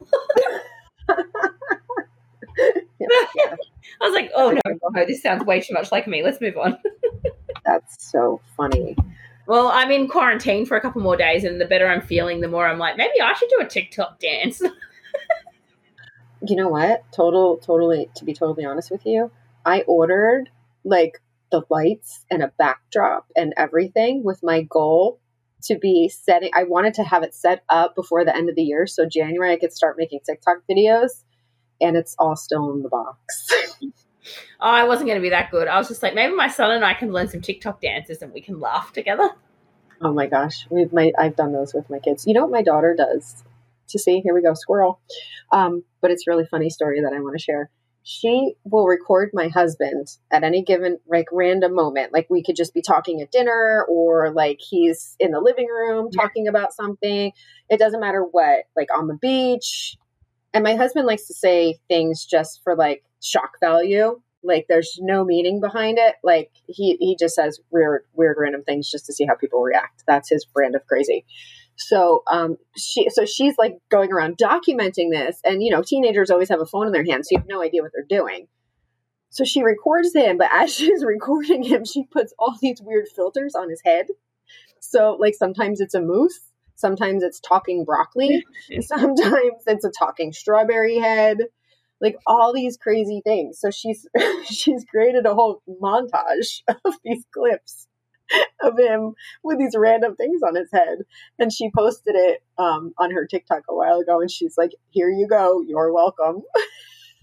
Yeah. I was like, oh, no, this sounds way too much like me. Let's move on. That's so funny. Well, I'm in quarantine for a couple more days, and the better I'm feeling, the more I'm like, maybe I should do a TikTok dance. You know what? Totally, to be totally honest with you, I ordered, like, the lights and a backdrop and everything with my goal to be setting. I wanted to have it set up before the end of the year. So January I could start making TikTok videos, and it's all still in the box. Oh, I wasn't going to be that good. I was just like, maybe my son and I can learn some TikTok dances and we can laugh together. Oh my gosh. I've done those with my kids. You know what my daughter does? To see, here we go, squirrel. But it's a really funny story that I want to share. She will record my husband at any given, like, random moment. Like, we could just be talking at dinner, or like he's in the living room talking about something. It doesn't matter what, like on the beach. And my husband likes to say things just for, like, shock value. Like, there's no meaning behind it. Like, he just says weird random things just to see how people react. That's his brand of crazy. So she's like going around documenting this, and, you know, teenagers always have a phone in their hand, so you have no idea what they're doing. So she records him, but as she's recording him, she puts all these weird filters on his head. So, like, sometimes it's a moose, sometimes it's talking broccoli, sometimes it's a talking strawberry head, like all these crazy things. So she's created a whole montage of these clips of him with these random things on his head, and she posted it on her TikTok a while ago, and she's like, here you go, you're welcome.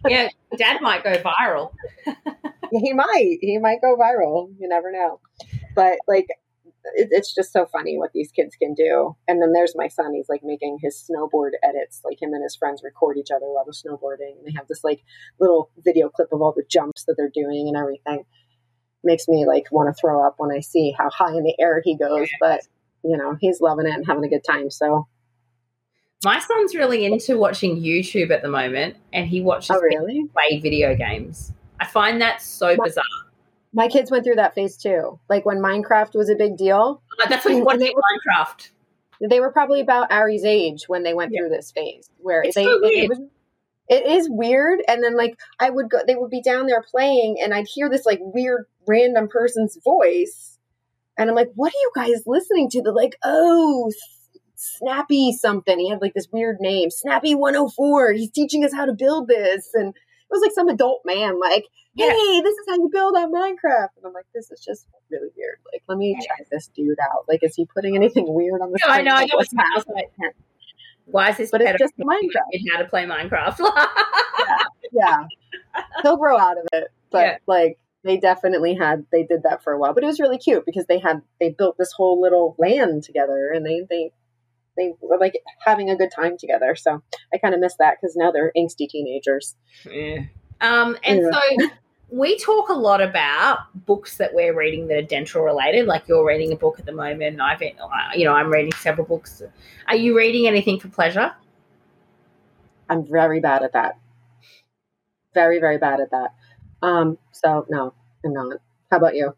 Yeah, dad might go viral. he might go viral, you never know. But, like, it's just so funny what these kids can do. And then there's my son, he's like making his snowboard edits, like him and his friends record each other while they're snowboarding, and they have this, like, little video clip of all the jumps that they're doing and everything. Makes me, like, want to throw up when I see how high in the air he goes, but, you know, he's loving it and having a good time. So my son's really into watching YouTube at the moment, and he watches play video games. I find that so bizarre. My kids went through that phase too. Like, when Minecraft was a big deal. That's when he watched Minecraft. They were probably about Ari's age when they went through this phase where it is weird. And then, like, they would be down there playing, and I'd hear this, like, weird random person's voice, and I'm like, what are you guys listening to? They're like, oh, Snappy something. He had, like, this weird name, Snappy 104. He's teaching us how to build this. And it was like some adult man, like, hey, this is how you build on Minecraft. And I'm like, this is just really weird. Like, let me check this dude out. Like, is he putting anything weird on the screen? No, I know. Why is this? But it's just Minecraft. How to play Minecraft. Yeah. He'll grow out of it. But like, they definitely did that for a while. But it was really cute because they built this whole little land together, and they were, like, having a good time together. So I kind of miss that because now they're angsty teenagers. Yeah. So we talk a lot about books that we're reading that are dental related. Like, you're reading a book at the moment, and I'm reading several books. Are you reading anything for pleasure? I'm very bad at that. Very, very bad at that. So no, I'm not. How about you?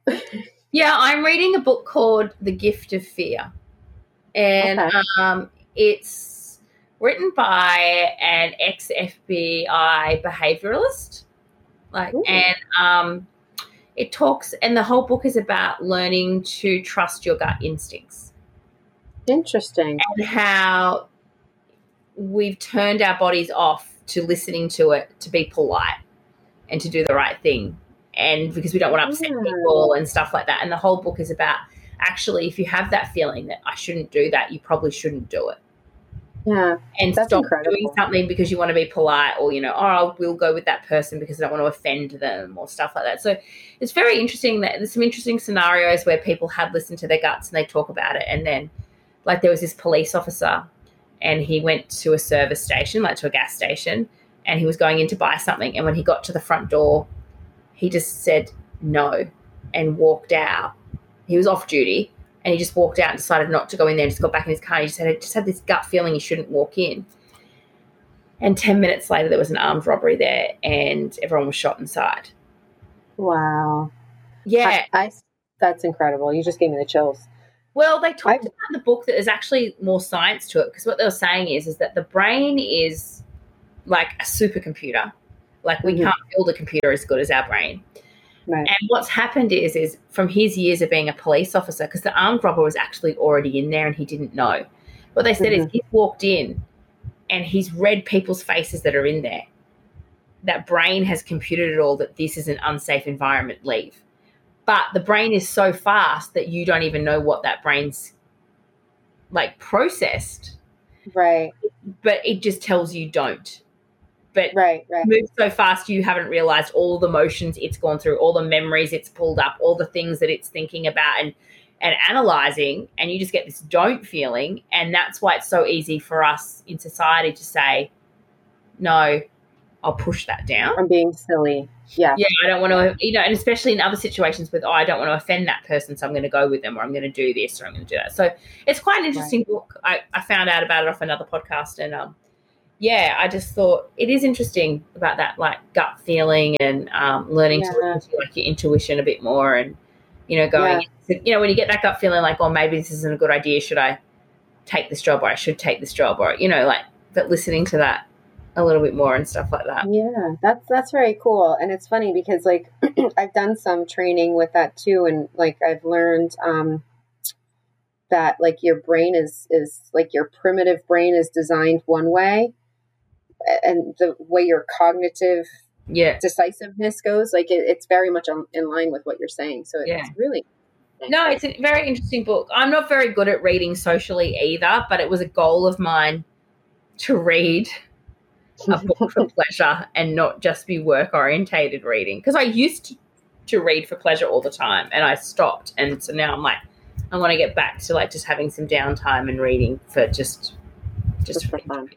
Yeah, I'm reading a book called The Gift of Fear. And it's written by an ex-FBI behavioralist. Like, ooh. And it talks, and the whole book is about learning to trust your gut instincts. Interesting. And how we've turned our bodies off to listening to it, to be polite and to do the right thing, and because we don't want to upset people and stuff like that. And the whole book is about, actually, if you have that feeling that I shouldn't do that, you probably shouldn't do it. Yeah, and that's stop incredible. Doing something because you want to be polite, or, you know, oh, we'll go with that person because I don't want to offend them or stuff like that. So it's very interesting that there's some interesting scenarios where people have listened to their guts and they talk about it. And then, like, there was this police officer and he went to a service station, like to a gas station, and he was going in to buy something. And when he got to the front door, he just said no and walked out. He was off duty. And he just walked out and decided not to go in there, and just got back in his car. And he just had this gut feeling he shouldn't walk in. And 10 minutes later, there was an armed robbery there and everyone was shot inside. Wow. Yeah. That's incredible. You just gave me the chills. Well, they talked about in the book that there's actually more science to it, because what they were saying is that the brain is like a supercomputer. Like, we can't build a computer as good as our brain. Right. And what's happened is from his years of being a police officer, because the armed robber was actually already in there and he didn't know. What they said is he's walked in and he's read people's faces that are in there. That brain has computed it all, that this is an unsafe environment, leave. But the brain is so fast that you don't even know what that brain's, like, processed. Right. But it just tells you don't. But right. Move so fast you haven't realised all the motions it's gone through, all the memories it's pulled up, all the things that it's thinking about and analysing, and you just get this don't feeling. And that's why it's so easy for us in society to say, no, I'll push that down. I'm being silly. Yeah. Yeah, I don't want to, you know, and especially in other situations with, oh, I don't want to offend that person, so I'm going to go with them, or I'm going to do this, or I'm going to do that. So it's quite an interesting book. I found out about it off another podcast, and yeah, I just thought it is interesting about that, like, gut feeling and learning to listen to, like, your intuition a bit more, and, you know, going, you know, when you get that gut feeling like, oh, maybe this isn't a good idea, should I take this job, or I should take this job, or, you know, like, but listening to that a little bit more and stuff like that. Yeah, that's very cool. And it's funny because, like, I've done some training with that too, and, like, I've learned that, like, your brain is like, your primitive brain is designed one way, and the way your cognitive decisiveness goes, like, it's very much in line with what you're saying. So it's really it's a very interesting book. I'm not very good at reading socially either, but it was a goal of mine to read a book for pleasure and not just be work-orientated reading, because I used to read for pleasure all the time, and I stopped. And so now I'm like, I want to get back to, like, just having some downtime and reading for just for fun.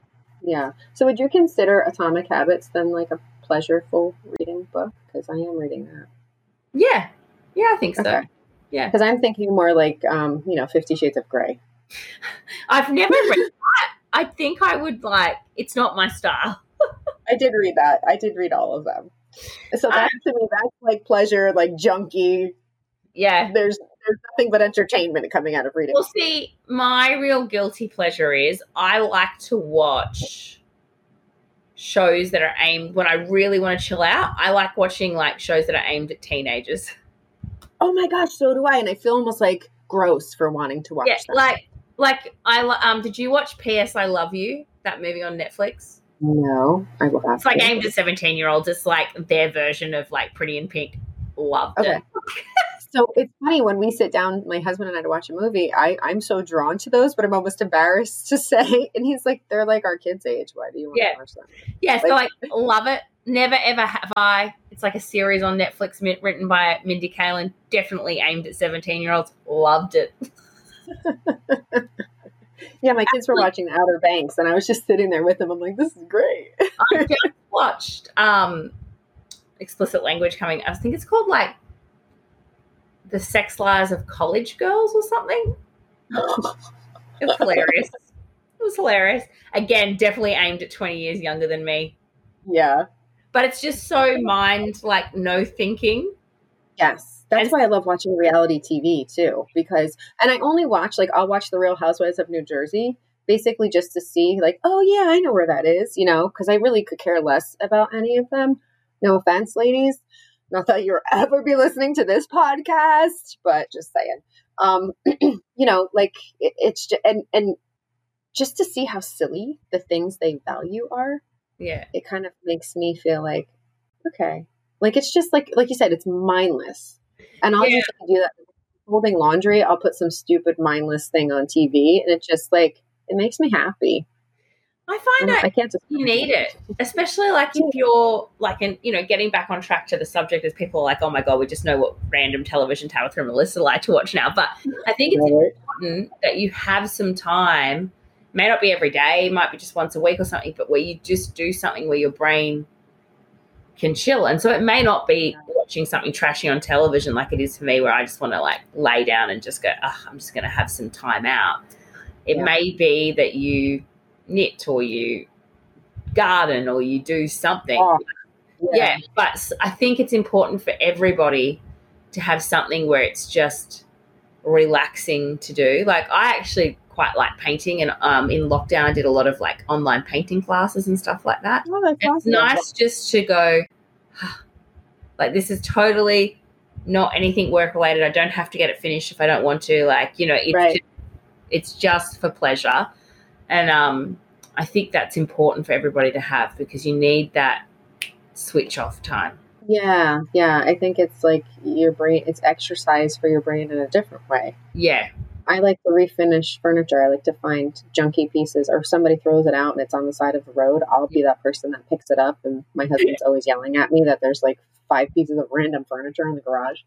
Yeah. So would you consider Atomic Habits then, like, a pleasureful reading book? Because I am reading that. Yeah. Yeah, I think so. Okay. Yeah. Because I'm thinking more like, you know, 50 Shades of Grey. I've never read that. I think I would, like, it's not my style. I did read that. I did read all of them. So that, to me, that's like pleasure, like junky. Yeah. There's nothing but entertainment coming out of reading. Well, see, my real guilty pleasure is I like to watch shows that are aimed, when I really want to chill out, I like watching, like, shows that are aimed at teenagers. Oh, my gosh, so do I. And I feel almost, like, gross for wanting to watch that. Like I did you watch P.S. I Love You, that movie on Netflix? No, I will have. It's, like, aimed at 17-year-olds. It's, like, their version of, like, Pretty in Pink. Loved it. So it's funny, when we sit down, my husband and I, to watch a movie, I'm so drawn to those, but I'm almost embarrassed to say. And he's like, they're, like, our kids' age. Why do you want to watch them? Yeah, so, like, love it. Never, ever have I. It's like a series on Netflix written by Mindy Kaling, definitely aimed at 17-year-olds. Loved it. Yeah, my kids were watching Outer Banks, and I was just sitting there with them. I'm like, this is great. I just watched explicit language coming. I think it's called, like, The Sex Lives of College Girls or something. It was hilarious. It was hilarious. Again, definitely aimed at 20 years younger than me. Yeah. But it's just so mind, like, no thinking. Yes. That's why I love watching reality TV too, because, and I only watch, like, I'll watch The Real Housewives of New Jersey, basically just to see, like, oh, yeah, I know where that is, you know, because I really could care less about any of them. No offense, ladies. Not that you'll ever be listening to this podcast, but just saying, you know, like, it's just, and just to see how silly the things they value are. Yeah. It kind of makes me feel like, okay, like, it's just like you said, it's mindless. And I'll just do that. Holding laundry, I'll put some stupid mindless thing on TV, and it just, like, it makes me happy. I find that I can't just... you need it, especially like if you're like, and you know, getting back on track to the subject, as people are like, oh my God, we just know what random television Tabitha and Melissa like to watch now. But I think it's important that you have some time, may not be every day, might be just once a week or something, but where you just do something where your brain can chill. And so it may not be watching something trashy on television like it is for me, where I just want to like lay down and just go, oh, I'm just going to have some time out. It may be that you knit or you garden or you do something. But I think it's important for everybody to have something where it's just relaxing to do. Like I actually quite like painting, and in lockdown I did a lot of like online painting classes and stuff like that. It's nice just to go, like, this is totally not anything work related. I don't have to get it finished if I don't want to, like, you know, it's just for pleasure. And I think that's important for everybody to have, because you need that switch off time. Yeah. I think it's like your brain, it's exercise for your brain in a different way. Yeah. I like to refinish furniture. I like to find junky pieces, or if somebody throws it out and it's on the side of the road, I'll be that person that picks it up. And my husband's always yelling at me that there's like 5 pieces of random furniture in the garage.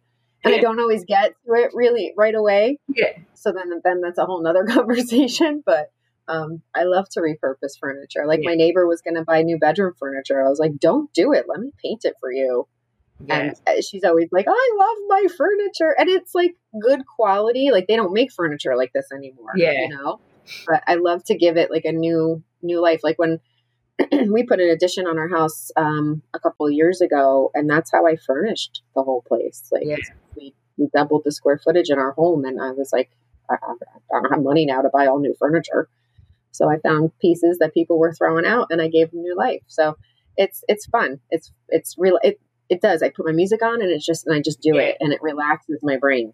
And I don't always get to it really right away. Yeah. So then that's a whole nother conversation, but. I love to repurpose furniture. Like my neighbor was going to buy new bedroom furniture. I was like, don't do it. Let me paint it for you. Yeah. And she's always like, I love my furniture. And it's like good quality. Like they don't make furniture like this anymore, you know, but I love to give it like a new life. Like when we put an addition on our house, a couple of years ago, and that's how I furnished the whole place. Like we doubled the square footage in our home. And I was like, I don't have money now to buy all new furniture. So I found pieces that people were throwing out, and I gave them new life. So it's fun. It's real. It does. I put my music on, and I just do it, and it relaxes my brain.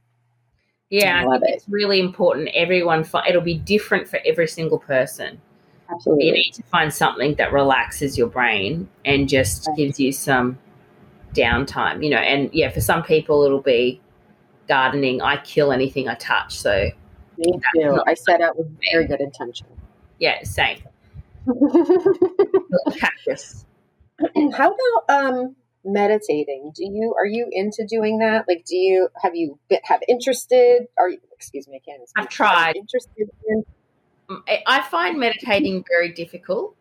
Yeah, I love it. It's really important. It'll be different for every single person. Absolutely, you need to find something that relaxes your brain and just gives you some downtime. You know, and for some people it'll be gardening. I kill anything I touch. So me too. I set out with very good intention. Yeah, same. Cactus. How about meditating? Are you into doing that? Like, I've tried. Interested in? I find meditating very difficult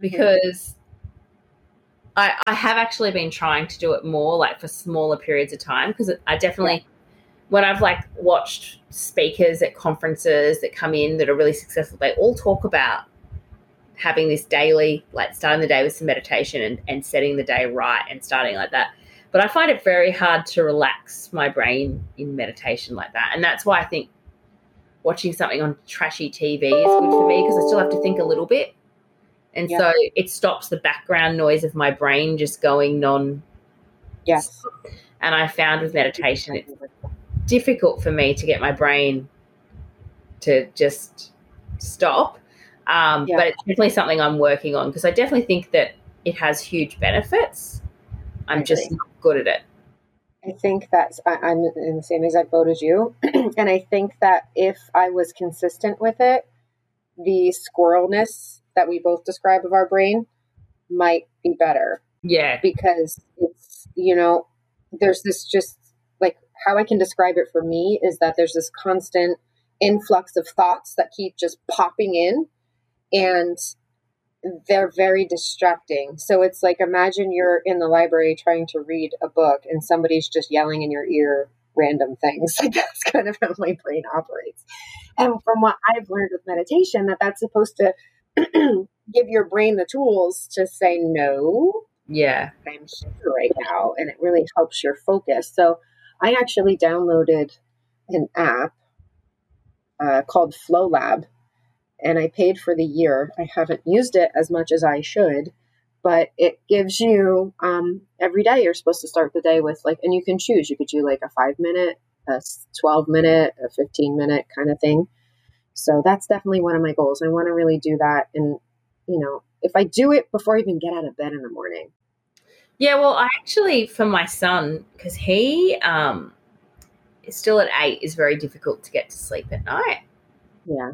because I have actually been trying to do it more, like for smaller periods of time, because I definitely. Yeah. When I've like watched speakers at conferences that come in that are really successful, they all talk about having this daily, like starting the day with some meditation and setting the day right and starting like that. But I find it very hard to relax my brain in meditation like that. And that's why I think watching something on trashy TV is good for me, because I still have to think a little bit. And so it stops the background noise of my brain just going non. Yes. And I found with meditation, it's difficult for me to get my brain to just stop. But it's definitely something I'm working on, because I definitely think that it has huge benefits. I'm just not good at it. I think that I'm in the same exact boat as you. And I think that if I was consistent with it, the squirrelness that we both describe of our brain might be better. Yeah. Because it's, you know, there's this just, how I can describe it for me is that there's this constant influx of thoughts that keep just popping in, and they're very distracting. So it's like, imagine you're in the library trying to read a book and somebody's just yelling in your ear random things. Like, that's kind of how my brain operates. And from what I've learned with meditation, that's supposed to give your brain the tools to say no. Yeah. I'm here right now. And it really helps your focus. So I actually downloaded an app called Flow Lab, and I paid for the year. I haven't used it as much as I should, but it gives you every day you're supposed to start the day with and you can choose. You could do like a 5-minute, a 12-minute, a 15-minute kind of thing. So that's definitely one of my goals. I want to really do that. And, you know, if I do it before I even get out of bed in the morning. Yeah, well, I actually, for my son, because he is still at 8, is very difficult to get to sleep at night. Yeah.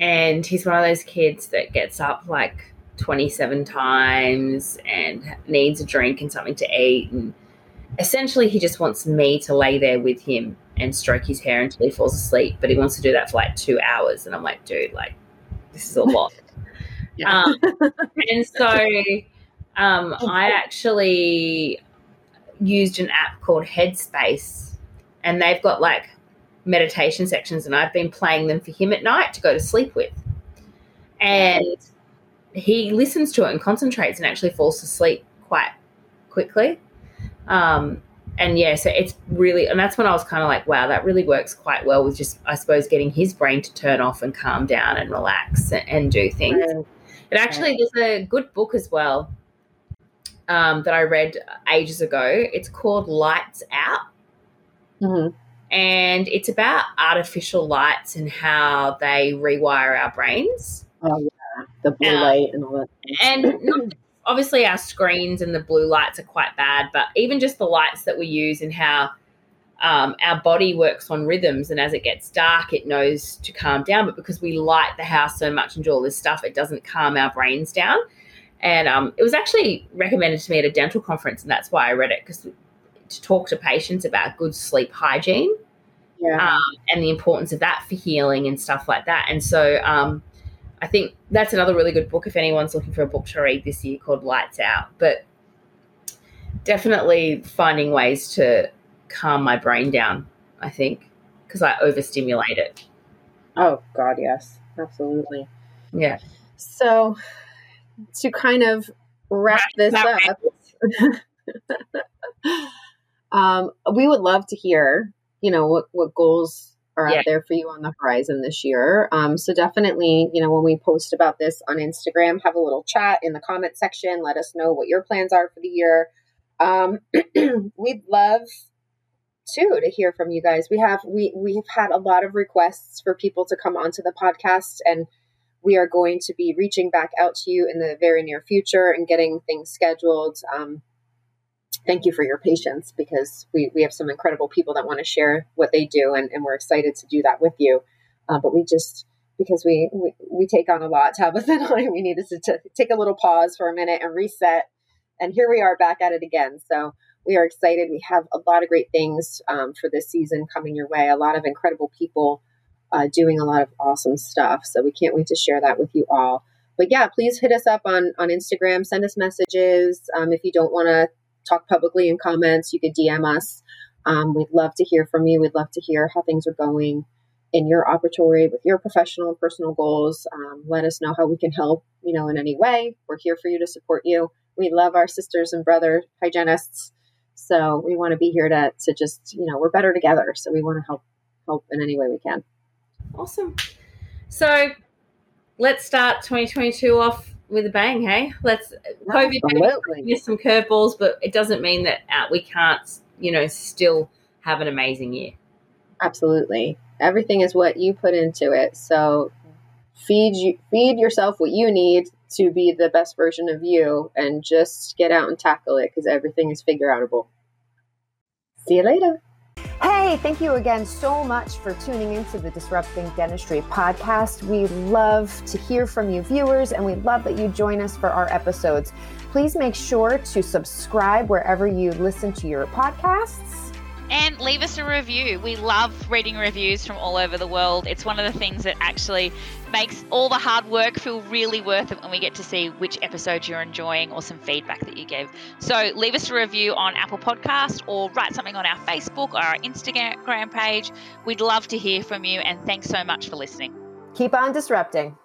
And he's one of those kids that gets up like 27 times and needs a drink and something to eat. And essentially he just wants me to lay there with him and stroke his hair until he falls asleep. But he wants to do that for like 2 hours. And I'm like, dude, like, this is a lot. Yeah. And so I actually used an app called Headspace, and they've got like meditation sections, and I've been playing them for him at night to go to sleep with. And he listens to it and concentrates and actually falls asleep quite quickly. So it's really, and that's when I was kind of like, wow, that really works quite well with just, I suppose, getting his brain to turn off and calm down and relax and do things. Right. It actually, there's a good book as well that I read ages ago. It's called Lights Out. Mm-hmm. And it's about artificial lights and how they rewire our brains. Oh, yeah, the blue light and all that. And not, obviously our screens and the blue lights are quite bad, but even just the lights that we use and how our body works on rhythms, and as it gets dark, it knows to calm down. But because we light the house so much and do all this stuff, it doesn't calm our brains down. And it was actually recommended to me at a dental conference, and that's why I read it, because to talk to patients about good sleep hygiene and the importance of that for healing and stuff like that. And so I think that's another really good book if anyone's looking for a book to read this year, called Lights Out. But definitely finding ways to calm my brain down, I think, because I overstimulate it. Oh, God, yes, absolutely. Yeah. So to kind of wrap this up, we would love to hear, you know, what goals are out there for you on the horizon this year. So definitely, you know, when we post about this on Instagram, have a little chat in the comment section. Let us know what your plans are for the year. We'd love to hear from you guys. We've had a lot of requests for people to come onto the podcast, and we are going to be reaching back out to you in the very near future and getting things scheduled. Thank you for your patience, because we have some incredible people that want to share what they do, and we're excited to do that with you. But we just, because we take on a lot, Tabitha and I, we needed to take a little pause for a minute and reset. And here we are back at it again. So we are excited. We have a lot of great things for this season coming your way. A lot of incredible people doing a lot of awesome stuff. So we can't wait to share that with you all. But yeah, please hit us up on Instagram. Send us messages. If you don't want to talk publicly in comments, you could DM us. We'd love to hear from you. We'd love to hear how things are going in your operatory with your professional and personal goals. Let us know how we can help, you know, in any way. We're here for you to support you. We love our sisters and brother hygienists. So we want to be here to just, you know, we're better together. So we want to help in any way we can. Awesome. So let's start 2022 off with a bang, hey? Let's hope you some curveballs, but it doesn't mean that we can't, you know, still have an amazing year. Absolutely. Everything is what you put into it. So feed yourself what you need to be the best version of you, and just get out and tackle it, because everything is figure outable. See you later. Hey, thank you again so much for tuning into the Disrupting Dentistry podcast. We love to hear from you viewers, and we love that you join us for our episodes. Please make sure to subscribe wherever you listen to your podcasts. And leave us a review. We love reading reviews from all over the world. It's one of the things that actually makes all the hard work feel really worth it when we get to see which episode you're enjoying or some feedback that you give. So leave us a review on Apple Podcast, or write something on our Facebook or our Instagram page. We'd love to hear from you, and thanks so much for listening. Keep on disrupting.